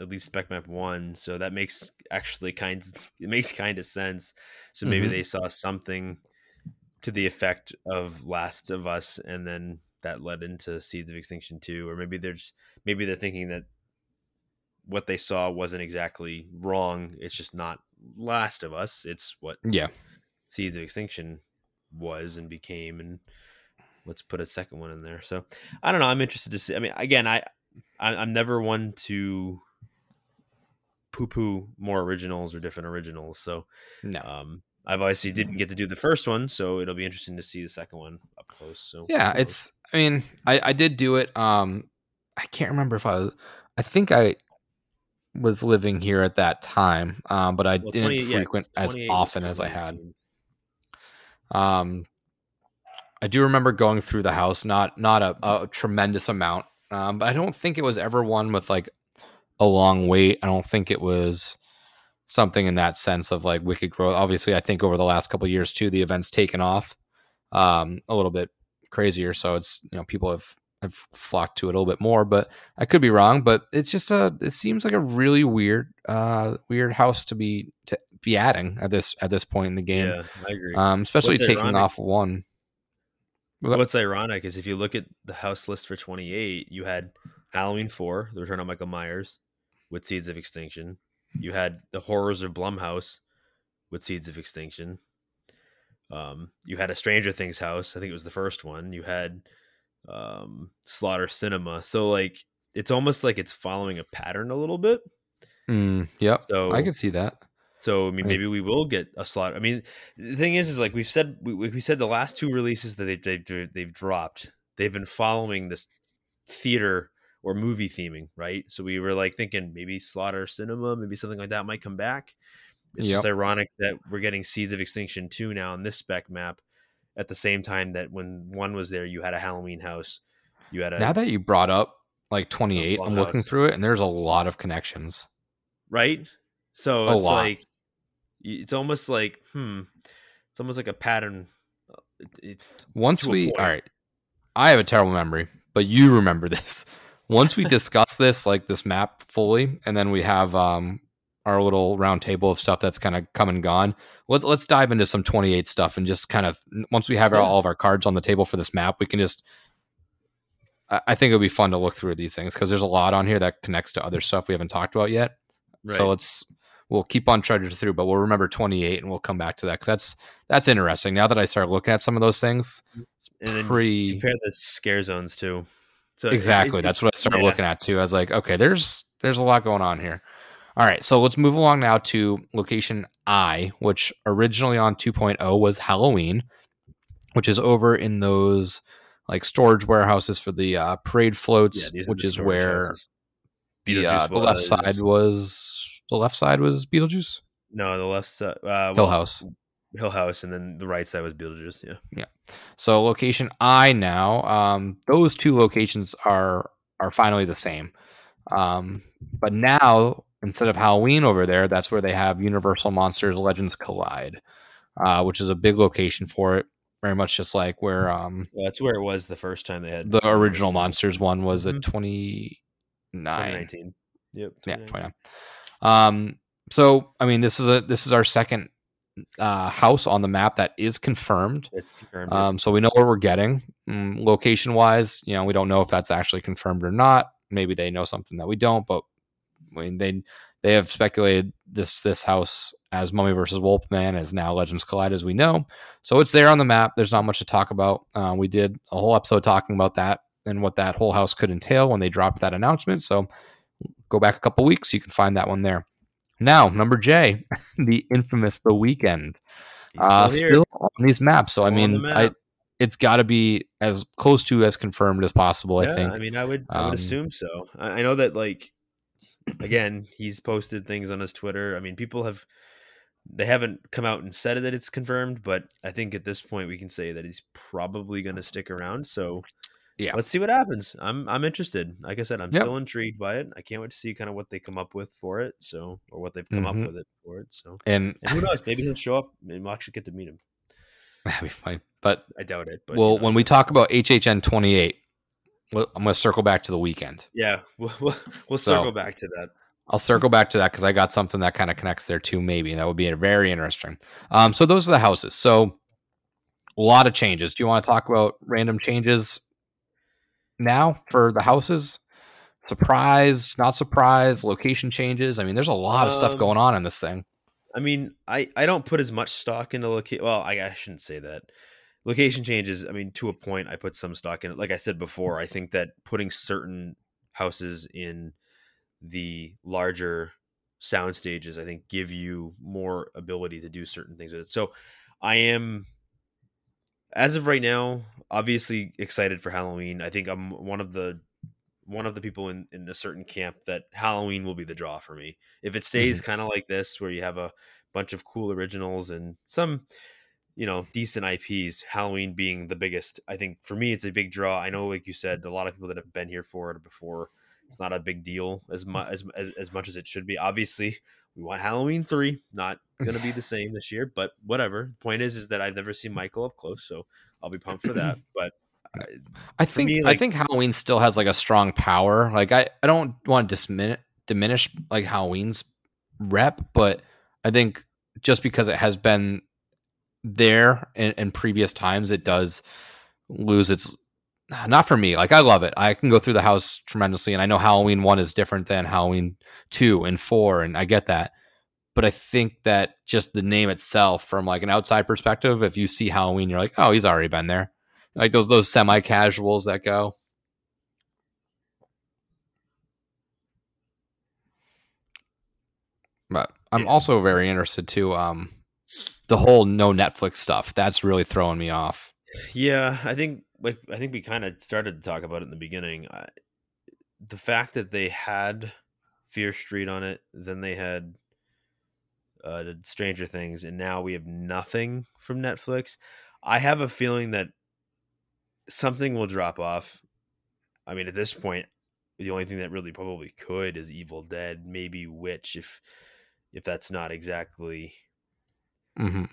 at least Spec Map 1, so that makes kind of sense. So maybe they saw something to the effect of Last of Us, and then that led into Seeds of Extinction 2, or maybe they're thinking that what they saw wasn't exactly wrong. It's just not Last of Us. It's what Seeds of Extinction was and became, and let's put a second one in there. So I don't know. I'm interested to see. I mean, again, I'm never one to poo-poo more originals or different originals. So no. I've obviously didn't get to do the first one, so it'll be interesting to see the second one up close. So yeah, it's. I mean, I did do it. I can't remember if I think I was living here at that time, but I didn't frequent as often as I had. I do remember going through the house, not a tremendous amount, but I don't think it was ever one with like a long wait. I don't think it was something in that sense of like Wicked Growth. Obviously, I think over the last couple of years too, the event's taken off a little bit crazier. So it's, you know, people have flocked to it a little bit more, but I could be wrong. But it's just it seems like a really weird house to be adding at this point in the game. Yeah, I agree. Especially what's taking ironic? Off one. What's ironic is if you look at the house list for 28, you had Halloween 4, The Return of Michael Myers, with Seeds of Extinction. You had the Horrors of Blumhouse with Seeds of Extinction. You had a Stranger Things house. I think it was the first one. You had Slaughter Cinema. So like it's almost like it's following a pattern a little bit. Yeah. So I can see that. So I mean, maybe we will get a slot. I mean, the thing is like we've said, we said the last two releases that they've dropped, they've been following this theater or movie theming, right? So we were like thinking maybe Slaughter Cinema, maybe something like that might come back. It's just ironic that we're getting Seeds of Extinction 2 now on this spec map at the same time that when one was there, you had a Halloween house. You had a now that you brought up like 28, I'm looking through it and there's a lot of connections, right? So it's like. It's almost like a pattern. All right, I have a terrible memory, but you remember this. Once we discuss this, like this map fully, and then we have our little round table of stuff that's kind of come and gone. Let's dive into some 28 stuff and just kind of once we have all of our cards on the table for this map, we can just. I think it'll be fun to look through these things because there's a lot on here that connects to other stuff we haven't talked about yet. Right. So let's. We'll keep on trudging through, but we'll remember 28 and we'll come back to that. Cause that's interesting. Now that I start looking at some of those things, it's and pretty compare the scare zones too. So exactly. That's what I started looking at too. I was like, okay, there's a lot going on here. All right. So let's move along now to location I, which originally on 2.0 was Halloween, which is over in those like storage warehouses for the parade floats, which is where the left side was. The left side was Beetlejuice? No, the left side. Hill House, and then the right side was Beetlejuice, yeah. So location I now, those two locations are finally the same. But now, instead of Halloween over there, that's where they have Universal Monsters Legends Collide, which is a big location for it, very much just like where... that's where it was the first time they had... The original Monsters one was at 2019. Yep, 29. Yeah, 29. So, I mean, this is our second, house on the map that is confirmed. So we know what we're getting location wise, you know, we don't know if that's actually confirmed or not. Maybe they know something that we don't, but I mean, they have speculated this house as Mummy versus Wolfman is now Legends Collide, as we know. So it's there on the map. There's not much to talk about. We did a whole episode talking about that and what that whole house could entail when they dropped that announcement. So go back a couple weeks, you can find that one there. Now, number J, the infamous The Weeknd. Still on these maps. So, it's got to be as close to as confirmed as possible, I think. I mean, I would assume so. I know that, like, again, he's posted things on his Twitter. I mean, people haven't come out and said that it's confirmed, but I think at this point we can say that he's probably going to stick around. So Yeah, let's see what happens. I'm interested. Like I said, I'm still intrigued by it. I can't wait to see kind of what they come up with for it. So, or what they've come up with it for it. So, and who knows? Maybe he'll show up and we'll actually get to meet him. That'd be fine, but I doubt it. But, well, you know, when we talk about HHN 28, I'm going to circle back to the weekend. Yeah, we'll circle back to that. I'll circle back to that because I got something that kind of connects there too, maybe. And that would be very interesting. So those are the houses. So a lot of changes. Do you want to talk about random changes now for the houses? Surprise, not surprise, location changes. I mean, there's a lot of stuff going on in this thing. I mean, I don't put as much stock into location. Well, I shouldn't say that. Location changes, I mean, to a point, I put some stock in it. Like I said before, I think that putting certain houses in the larger sound stages, I think, give you more ability to do certain things with it. So I am, as of right now, obviously excited for Halloween. I think I'm one of the people in a certain camp that Halloween will be the draw for me. If it stays kind of like this, where you have a bunch of cool originals and some, you know, decent IPs, Halloween being the biggest, I think for me, it's a big draw. I know, like you said, a lot of people that have been here for it before, it's not a big deal as much as it should be. Obviously, we want Halloween 3, not going to be the same this year, but whatever. Point is that I've never seen Michael up close, so I'll be pumped for that. But I think Halloween still has like a strong power. Like I don't want to diminish like Halloween's rep, but I think just because it has been there in previous times, it does lose its, not for me. Like I love it. I can go through the house tremendously. And I know Halloween 1 is different than Halloween 2 and 4. And I get that. But I think that just the name itself, from like an outside perspective, if you see Halloween, you're like, oh, he's already been there. Like those semi-casuals that go. But I'm also very interested too, the whole no Netflix stuff. That's really throwing me off. Yeah, I think we kind of started to talk about it in the beginning. The fact that they had Fear Street on it, then they had Stranger Things, and now we have nothing from Netflix. I have a feeling that something will drop off. I mean, at this point, the only thing that really probably could is Evil Dead, maybe Witch, if that's not exactly... Mm-hmm.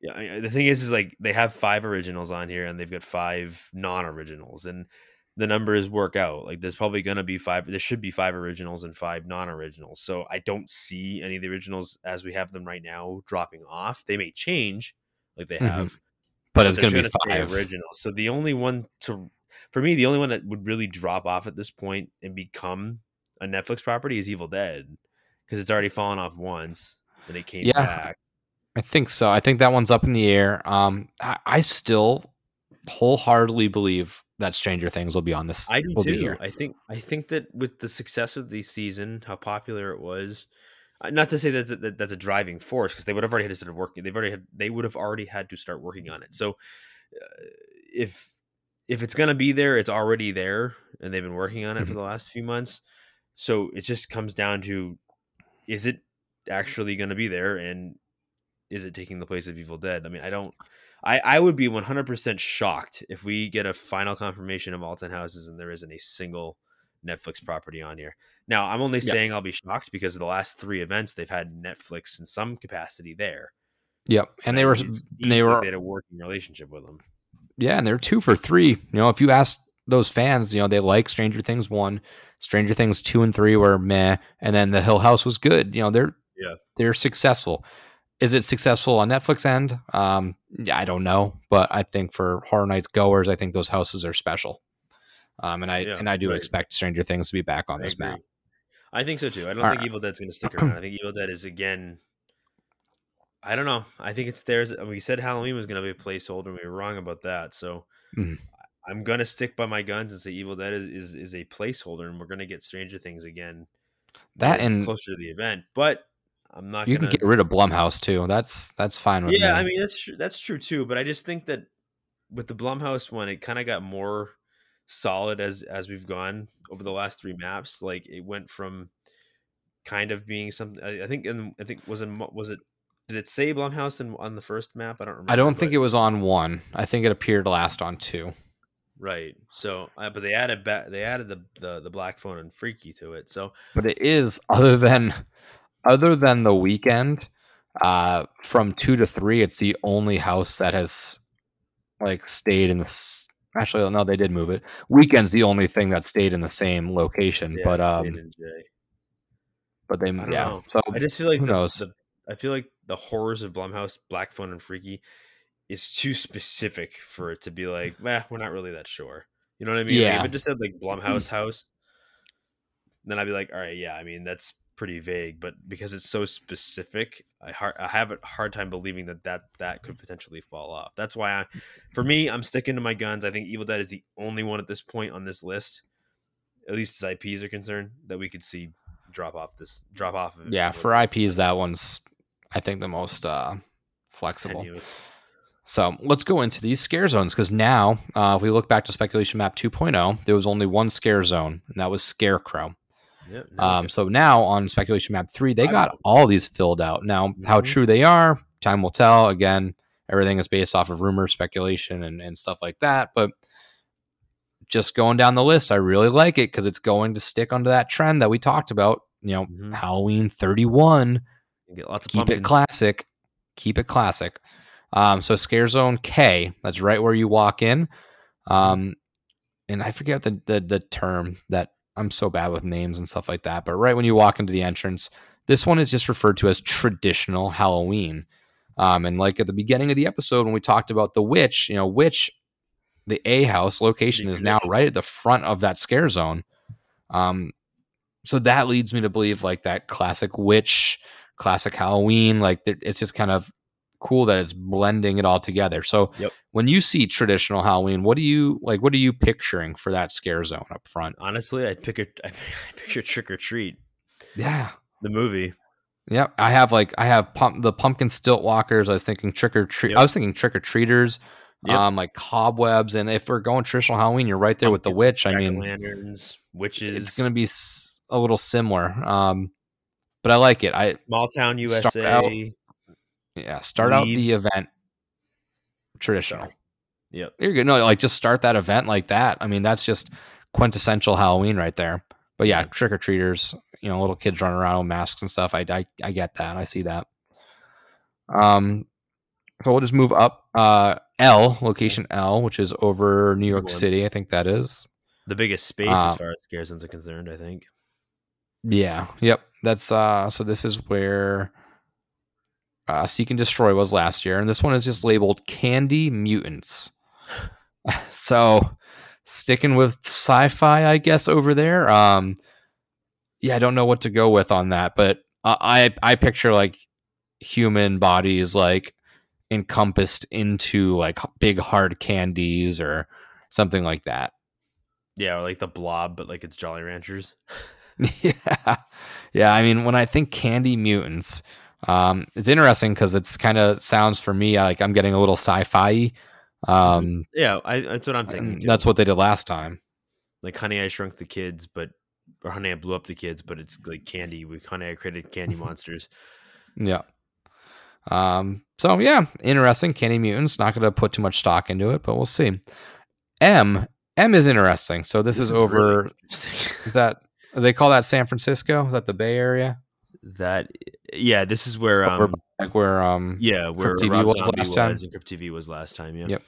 Yeah, I mean, the thing is like they have 5 originals on here and they've got 5 non-originals, and the numbers work out. Like there's probably going to be 5. There should be 5 originals and 5 non-originals. So I don't see any of the originals as we have them right now dropping off. They may change like they have, but it's going to be 5 originals. So the only one for me, the only one that would really drop off at this point and become a Netflix property is Evil Dead, because it's already fallen off once and it came back. I think so. I think that one's up in the air. I still wholeheartedly believe that Stranger Things will be on this. I do too. Be here. I think that with the success of the season, how popular it was, not to say that that's a driving force, because they would have already had to start working. They would have already had to start working on it. So if it's gonna be there, it's already there, and they've been working on it for the last few months. So it just comes down to, is it actually going to be there, and is it taking the place of Evil Dead? I mean, I would be 100% shocked if we get a final confirmation of all 10 houses and there isn't a single Netflix property on here. Now, I'm only saying I'll be shocked because of the last 3 events, they've had Netflix in some capacity there. Yep. And they had a working relationship with them. Yeah. And they're 2 for $3. You know, if you ask those fans, you know, they like Stranger Things 1, Stranger Things 2 and 3 were meh. And then the Hill House was good. You know, they're successful. Is it successful on Netflix end? I don't know, but I think for Horror Nights goers, I think those houses are special. And I do expect Stranger Things to be back on this map. I think so too. I don't think Evil Dead's going to stick around. I think Evil Dead is, again, I don't know. I think it's theirs. We said Halloween was going to be a placeholder, and we were wrong about that. So I'm going to stick by my guns and say Evil Dead is a placeholder, and we're going to get Stranger Things again. That and closer to the event, but. I'm not. You can get rid of Blumhouse too. That's fine with me. Yeah, I mean that's true too. But I just think that with the Blumhouse one, it kind of got more solid as we've gone over the last 3 maps. Like it went from kind of being something. I think did it say Blumhouse on the first map? I don't remember. I don't think it was on 1. I think it appeared last on 2. Right. So, but they added back. They added the Black Phone and Freaky to it. So, but it is other than the weekend, from 2 to 3, it's the only house that has like stayed in the. Actually, no, they did move it. Weekend's the only thing that stayed in the same location, yeah, but they moved. Yeah. Know. So I just feel like I feel like the Horrors of Blumhouse, Black Phone, and Freaky is too specific for it to be like, we're not really that sure. You know what I mean? Yeah. Like, if it just said like Blumhouse House, then I'd be like, all right, yeah. I mean, that's pretty vague, but because it's so specific, I have a hard time believing that could potentially fall off. That's why, for me, I'm sticking to my guns. I think Evil Dead is the only one at this point on this list, at least as IPs are concerned, that we could see drop off. Of it. Yeah, for IPs, that one's I think the most flexible. Tenuous. So let's go into these scare zones, because now if we look back to Speculation Map 2.0, there was only one scare zone, and that was Scarecrow. Yep, so now on Speculation Map 3, they got all these filled out. Now, how true they are, time will tell. Again, everything is based off of rumor, speculation, and stuff like that. But just going down the list, I really like it because it's going to stick onto that trend that we talked about. You know, Halloween 31. You get lots of pumpkins. Keep it classic. So Scare Zone K, that's right where you walk in. And I forget the term that. I'm so bad with names and stuff like that. But right when you walk into the entrance, this one is just referred to as traditional Halloween. And like at the beginning of the episode, when we talked about the witch, the A house location is now right at the front of that scare zone. So that leads me to believe like that classic witch, classic Halloween, like it's just kind of cool that it's blending it all together. So when you see traditional Halloween, what are you picturing for that scare zone up front? Honestly, I picture Trick or Treat. Yeah. The movie. Yep. I have the pumpkin stilt walkers. I was thinking Trick or Treat. Yep. I was thinking Trick or Treaters, like cobwebs. And if we're going traditional Halloween, you're right there with the witch. I mean, lanterns, witches. It's going to be a little similar. But I like it. Small town USA. Yeah, start out the event traditional. Yep. You're good. No, like just start that event like that. I mean, that's just quintessential Halloween right there. But yeah, trick-or-treaters, little kids running around with masks and stuff. I get that. I see that. So we'll just move up location L, which is over New York City. I think that is the biggest space as far as scare zones are concerned, I think. Yeah. Yep. That's so this is where Seek and Destroy was last year, and this one is just labeled Candy Mutants. So sticking with sci-fi, I guess, over there. I don't know what to go with on that, but I picture like human bodies like encompassed into like big hard candies or something like that. Yeah, or like the Blob, but like it's Jolly Ranchers. yeah. I mean, when I think Candy Mutants. It's interesting because it's kind of sounds for me like I'm getting a little sci-fi. That's what I'm thinking. That's what they did last time, like Honey I Shrunk the Kids, or Honey I Blew Up the Kids, but it's like candy. Honey I Created Candy Monsters. Yeah. So yeah, interesting. Candy Mutants. Not going to put too much stock into it, but we'll see. M is interesting. So this is over. Really is that they call that San Francisco? Is that the Bay Area? That this is where where TV was last time, and Crypt TV was last time. Yeah. Yep.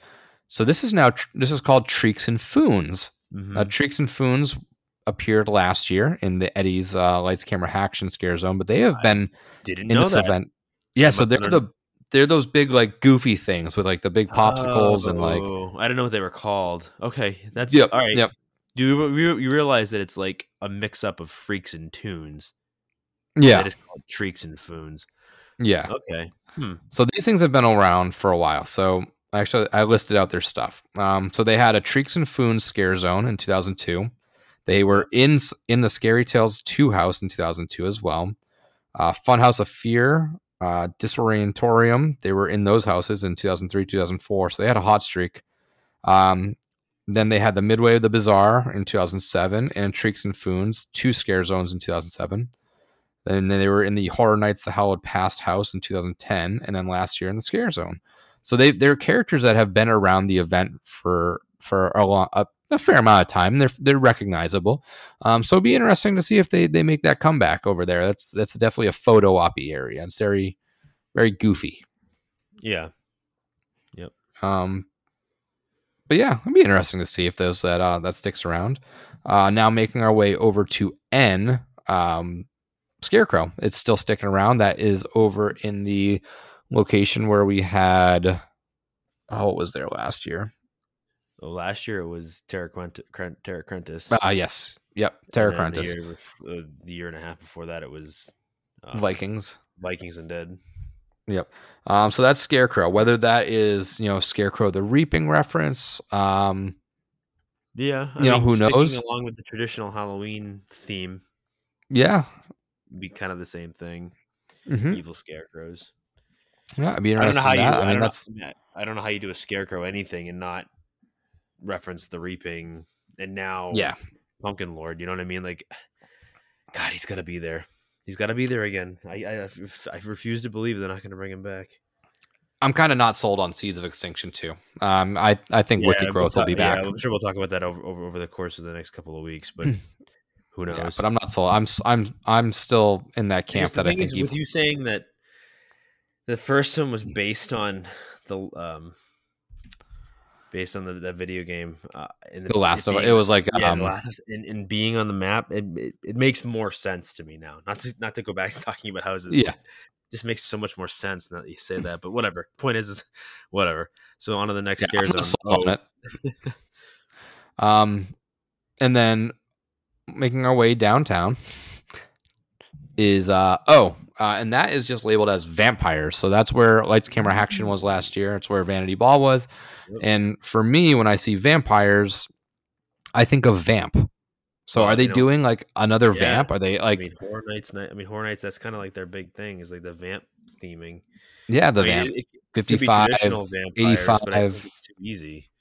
So this is now this is called Treeks and Foons. Treeks and Foons appeared last year in the Eddie's Lights Camera Action Scare Zone, but they have been didn't in know this that. Event. Yeah, so they're those big like goofy things with like the big popsicles and like I don't know what they were called. Okay, that's all right. Yep. Do you realize that it's like a mix up of Freaks and Tunes? Yeah, it's called Treeks and Foons. Yeah. Okay. So these things have been around for a while. So actually, I listed out their stuff. So they had a Treeks and Foons scare zone in 2002. They were in the Scary Tales 2 house in 2002 as well. Fun House of Fear, Disorientorium. They were in those houses in 2003, 2004. So they had a hot streak. Then they had the Midway of the Bazaar in 2007 and Treeks and Foons 2 scare zones in 2007. And then they were in the Horror Nights, the Hallowed Past house in 2010, and then last year in the Scare Zone. So they're characters that have been around the event for for a fair amount of time. They're recognizable. So it'll be interesting to see if they make that comeback over there. That's definitely a photo op-y area. It's very, very goofy. Yeah. Yep. But yeah, it'll be interesting to see if those that sticks around. Now making our way over to N, Scarecrow. It's still sticking around. That is over in the location where we had, what was there last year? Well, last year it was Terra Crentis. Yes. Yep. Terra Crentis. The year and a half before that, it was Vikings and Dead. Yep. So that's Scarecrow. Whether that is, Scarecrow the Reaping reference, yeah, I mean, who knows? Along with the traditional Halloween theme, yeah, be kind of the same thing. Mm-hmm. Evil scarecrows. Yeah, I'd be interested. I don't know how you do a scarecrow anything and not reference the reaping. And now, Pumpkin Lord. You know what I mean? Like, God, he's got to be there. He's got to be there again. I refuse to believe they're not going to bring him back. I'm kind of not sold on Seeds of Extinction too. I think Wicked Growth will be back. Yeah, I'm sure we'll talk about that over the course of the next couple of weeks, but who knows? Yeah, but I'm not sold. I'm still in that camp that I think. With you saying that the first one was based on the video game, in the last of it was like and being on the map, it makes more sense to me now. Not to go back to talking about houses. Yeah. Just makes so much more sense now that you say that, but whatever. Point is whatever. So on to the next scare zone. On it. And then making our way downtown is and that is just labeled as vampires. So that's where Lights Camera Action was last year. It's where Vanity Ball was. Yep. And for me, when I see vampires, I think of vamp. So are they doing like another vamp? Are they like Horror Nights? That's kind of like their big thing is like the vamp theming. Yeah, the vamp. 55, 85. But I think it's too easy.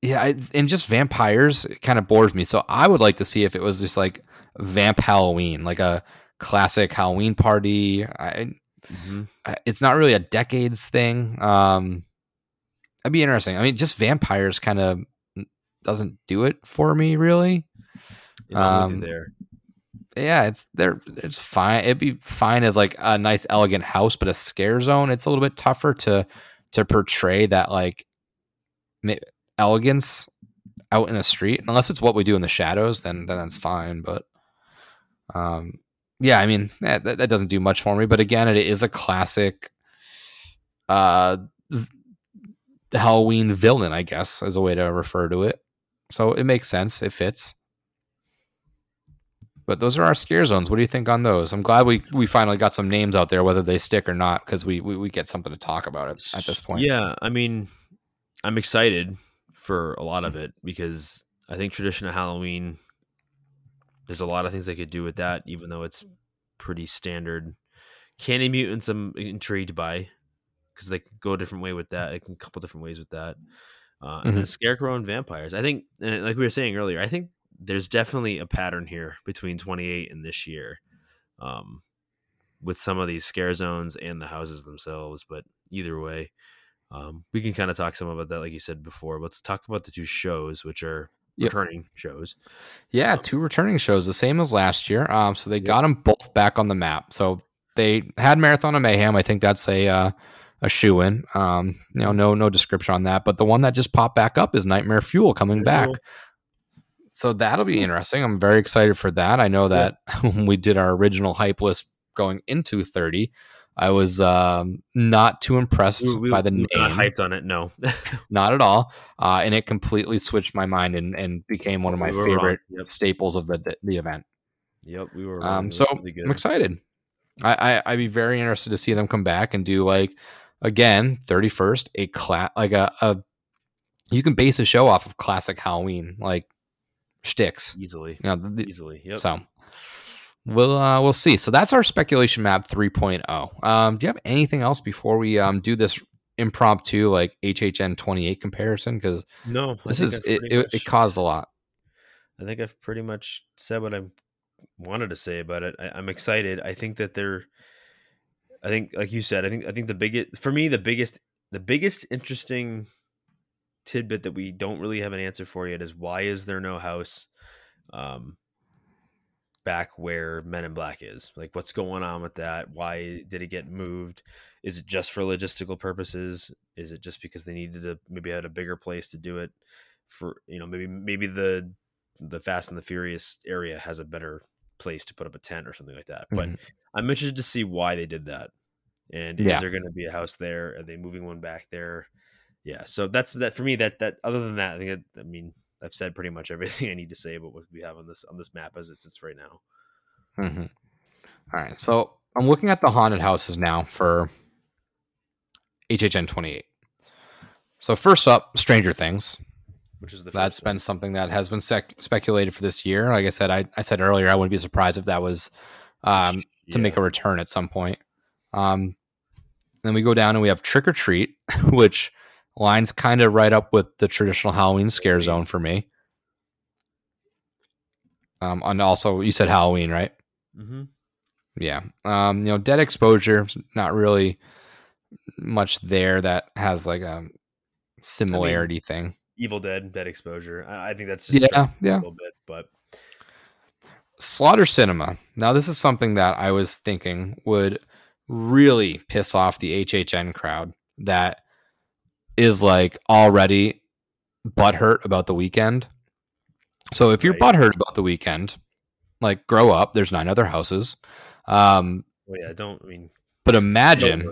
And just vampires, it kind of bores me. So I would like to see if it was just like vamp Halloween, like a classic Halloween party. It's not really a decades thing. That'd be interesting. I mean, just vampires kind of doesn't do it for me, really. It's fine. It'd be fine as like a nice elegant house, but a scare zone, it's a little bit tougher to portray that like elegance out in a street, unless it's what we do in the shadows, then that's fine. But I mean, that doesn't do much for me. But again, it is a classic Halloween villain, I guess, is a way to refer to it. So it makes sense. It fits. But those are our scare zones. What do you think on those? I'm glad we finally got some names out there, whether they stick or not, because we get something to talk about at this point. Yeah, I mean, I'm excited for a lot of it because I think traditional Halloween, there's a lot of things they could do with that, even though it's pretty standard. Candy Mutants I'm intrigued by, because they can go a different way with that. They can couple different ways with that. And then Scarecrow and vampires. I think, and like we were saying earlier, I think there's definitely a pattern here between 28 and this year, with some of these scare zones and the houses themselves. But either way, we can kind of talk some about that, like you said before. Let's talk about the two shows, which are returning shows. Yeah, two returning shows, the same as last year. So they got them both back on the map. So they had Marathon of Mayhem. I think that's a shoe-in. No description on that, but the one that just popped back up is Nightmare Fuel coming back. So that'll be interesting. I'm very excited for that. I know that when we did our original hype list going into 30, I was not too impressed by the name. Not hyped on it, no. Not at all. And it completely switched my mind and became one of my favorite staples of the event. Yep, we were wrong. So really good. I'm excited. I'd be very interested to see them come back and do like, again, 31st, you can base a show off of classic Halloween like shticks easily. Easily. Yep. So we'll see. So that's our speculation map 3.0. Do you have anything else before we do this impromptu like HHN 28 comparison? Because no, it caused a lot. I think I've pretty much said what I wanted to say about it. I'm excited. I think that they're. I think, like you said, I think the biggest interesting tidbit that we don't really have an answer for yet is, why is there no house back where Men in Black is? Like, what's going on with that? Why did it get moved? Is it just for logistical purposes? Is it just because they needed to maybe had a bigger place to do it for, you know, maybe the Fast and the Furious area has a better place to put up a tent or something like that. But I'm interested to see why they did that. And is there going to be a house there? Are they moving one back there? Yeah. So that's that for me. That other than that, I think that, I mean, I've said pretty much everything I need to say about what we have on this map as it sits right now. Mm-hmm. All right. So I'm looking at the haunted houses now for HHN 28. So first up, Stranger Things, which is that's been something that has been speculated for this year. Like I said, I said earlier, I wouldn't be surprised if that was to make a return at some point. Then we go down and we have Trick or Treat, which lines kind of right up with the traditional Halloween scare zone for me. And also, you said Halloween, right? Mm-hmm. Yeah. You know, Dead Exposure, not really much there that has like a similarity thing. Evil Dead, Dead Exposure. I think that's just a little bit, but Slaughter Cinema. Now, this is something that I was thinking would really piss off the HHN crowd that is like already butthurt about the weekend. So if you're butthurt about the weekend, like, grow up. There's 9 other houses. But imagine,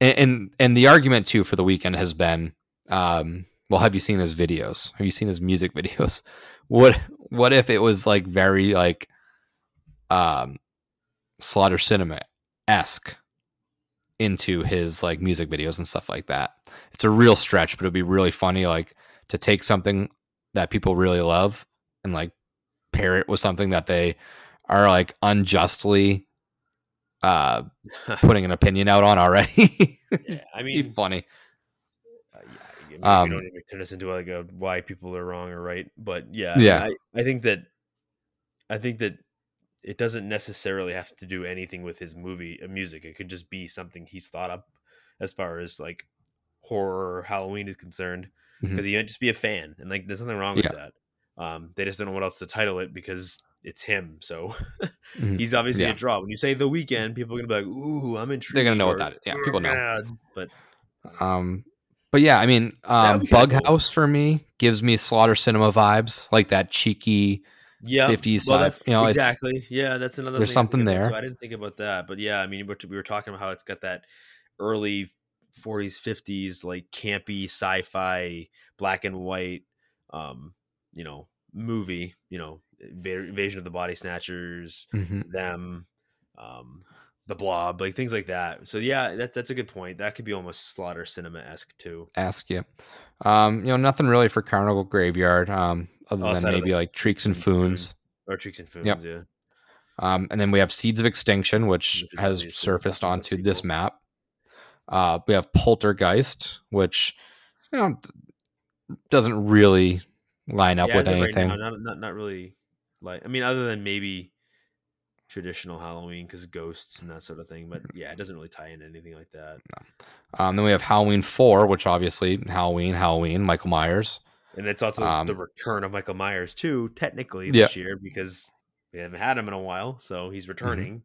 and the argument too for the weekend has been, well, have you seen his videos? Have you seen his music videos? What if it was like very like Slaughter Cinema-esque into his like music videos and stuff like that? It's a real stretch, but it'd be really funny, like, to take something that people really love and like pair it with something that they are like unjustly putting an opinion out on already. Yeah, I mean, it'd be funny. Yeah, I mean, we don't even turn this into like a why people are wrong or right, but I think that it doesn't necessarily have to do anything with his music. It could just be something he's thought up as far as like horror or Halloween is concerned, because he might just be a fan, and like, there's nothing wrong with that. They just don't know what else to title it because it's him. So he's obviously a draw. When you say The Weeknd, people are gonna be like, "Ooh, I'm intrigued." They're gonna know what that is. Yeah, people know. But yeah, I mean, Bug House for me gives me Slaughter Cinema vibes, like that cheeky. Yeah, 50s side. You know, exactly. Yeah, that's another. There's something there. So I didn't think about that, but yeah, I mean, we were talking about how it's got that early 40s, 50s, like campy sci-fi, black and white, you know, movie. You know, Invasion of the Body Snatchers, them, The Blob, like things like that. So yeah, that's a good point. That could be almost Slaughter Cinema-esque too. You know, nothing really for Carnival Graveyard. Other than maybe like Treeks and Foons. Yeah. And then we have Seeds of Extinction, which has surfaced onto this map. We have Poltergeist, which, you know, doesn't really line up with anything. Right now, not really. Like, I mean, other than maybe traditional Halloween because ghosts and that sort of thing. But yeah, it doesn't really tie into anything like that. No. Then we have Halloween 4, which obviously Halloween, Michael Myers. And it's also the return of Michael Myers too, technically this year, because we haven't had him in a while, so he's returning.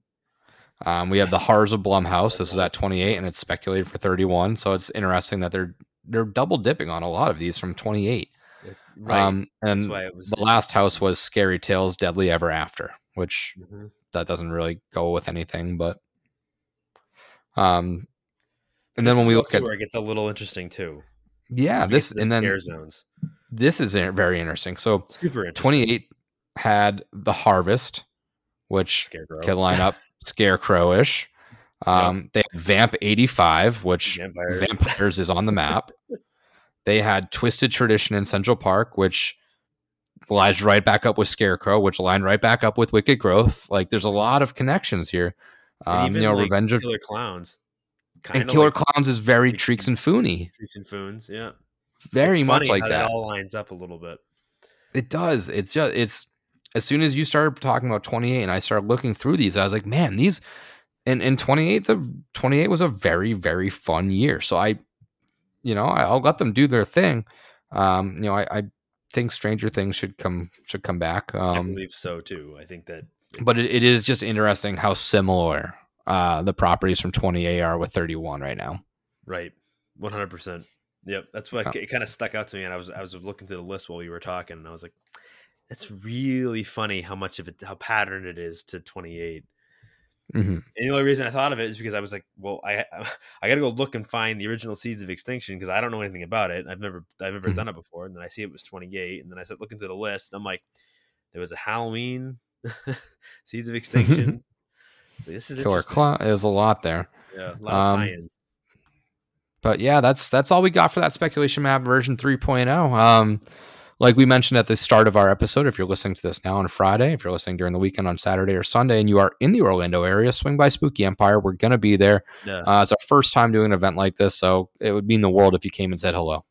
We have the Horrors of Blumhouse. This is at 28, and it's speculated for 31. So it's interesting that they're double dipping on a lot of these from 28. Right. And the last house was Scary Tales, Deadly Ever After, which that doesn't really go with anything, but and then when we look at where it gets a little interesting too. Yeah, this and then scare zones. This is very interesting. So, super interesting. 28 had The Harvest, which could line up Scarecrow-ish. They had Vamp 85, which Vampires is on the map. They had Twisted Tradition in Central Park, which lies right back up with Scarecrow, which lined right back up with Wicked Growth. Like, there's a lot of connections here. Even, you know, like Revenge of Killer Clowns. Killer Clowns is very Treeks and Foony. Treeks and Foons, yeah. Very much like that. It all lines up a little bit. It does. It's just, it's as soon as you started talking about 28 and I started looking through these, I was like, man, these, and 28 was a very, very fun year. So I you know, I'll let them do their thing. You know, I think Stranger Things should come back. I believe so too. I think that, but it is just interesting how similar the properties from 28 are with 31 right now. Right. 100%. Yep. That's what it kind of stuck out to me. And I was looking through the list while you were talking, and I was like, that's really funny how much of it, how patterned it is to 28. Mm-hmm. And the only reason I thought of it is because I was like, well, I got to go look and find the original Seeds of Extinction, because I don't know anything about it. I've never mm-hmm. done it before. And then I see it was 28, and then I said, looking through the list, and I'm like, there was a Halloween Seeds of Extinction. So this is interesting. There's a lot there. Yeah, a lot of tie-ins. But yeah, that's all we got for that Speculation Map version 3.0. Like we mentioned at the start of our episode, if you're listening to this now on Friday, if you're listening during the weekend on Saturday or Sunday, and you are in the Orlando area, swing by Spooky Empire. We're going to be there. Yeah. It's our first time doing an event like this, so it would mean the world if you came and said hello.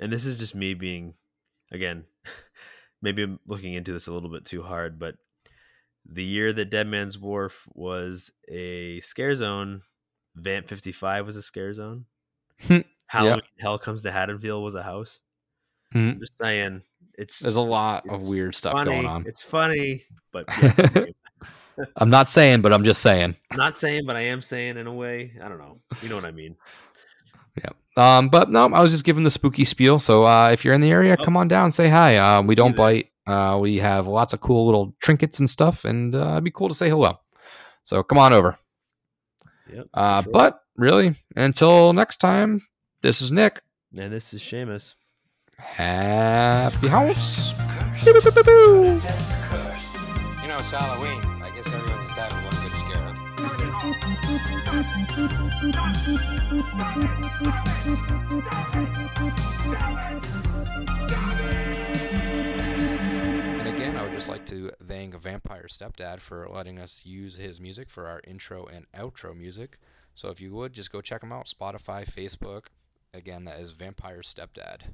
And this is just me being, again, maybe I'm looking into this a little bit too hard, but the year that Dead Man's Wharf was a scare zone, Vamp 55 was a scare zone. Halloween Hell Comes to Haddonfield was a house. I'm just saying, there's a lot of weird stuff going on. It's funny, but yeah. I'm not saying, but I'm just saying. Not saying, but I am saying in a way. I don't know. You know what I mean? Yeah. But no, I was just giving the spooky spiel. So if you're in the area, come on down, say hi. We don't bite. We have lots of cool little trinkets and stuff, and it'd be cool to say hello. So come on over. Yep, sure. But really, until next time, this is Nick. And this is Seamus. Happy house. You know, it's Halloween. I guess everyone's entitled to one good scare. And again, I would just like to thank Vampire Stepdad for letting us use his music for our intro and outro music. So if you would, just go check him out. Spotify, Facebook. Again, that is Vampire Stepdad.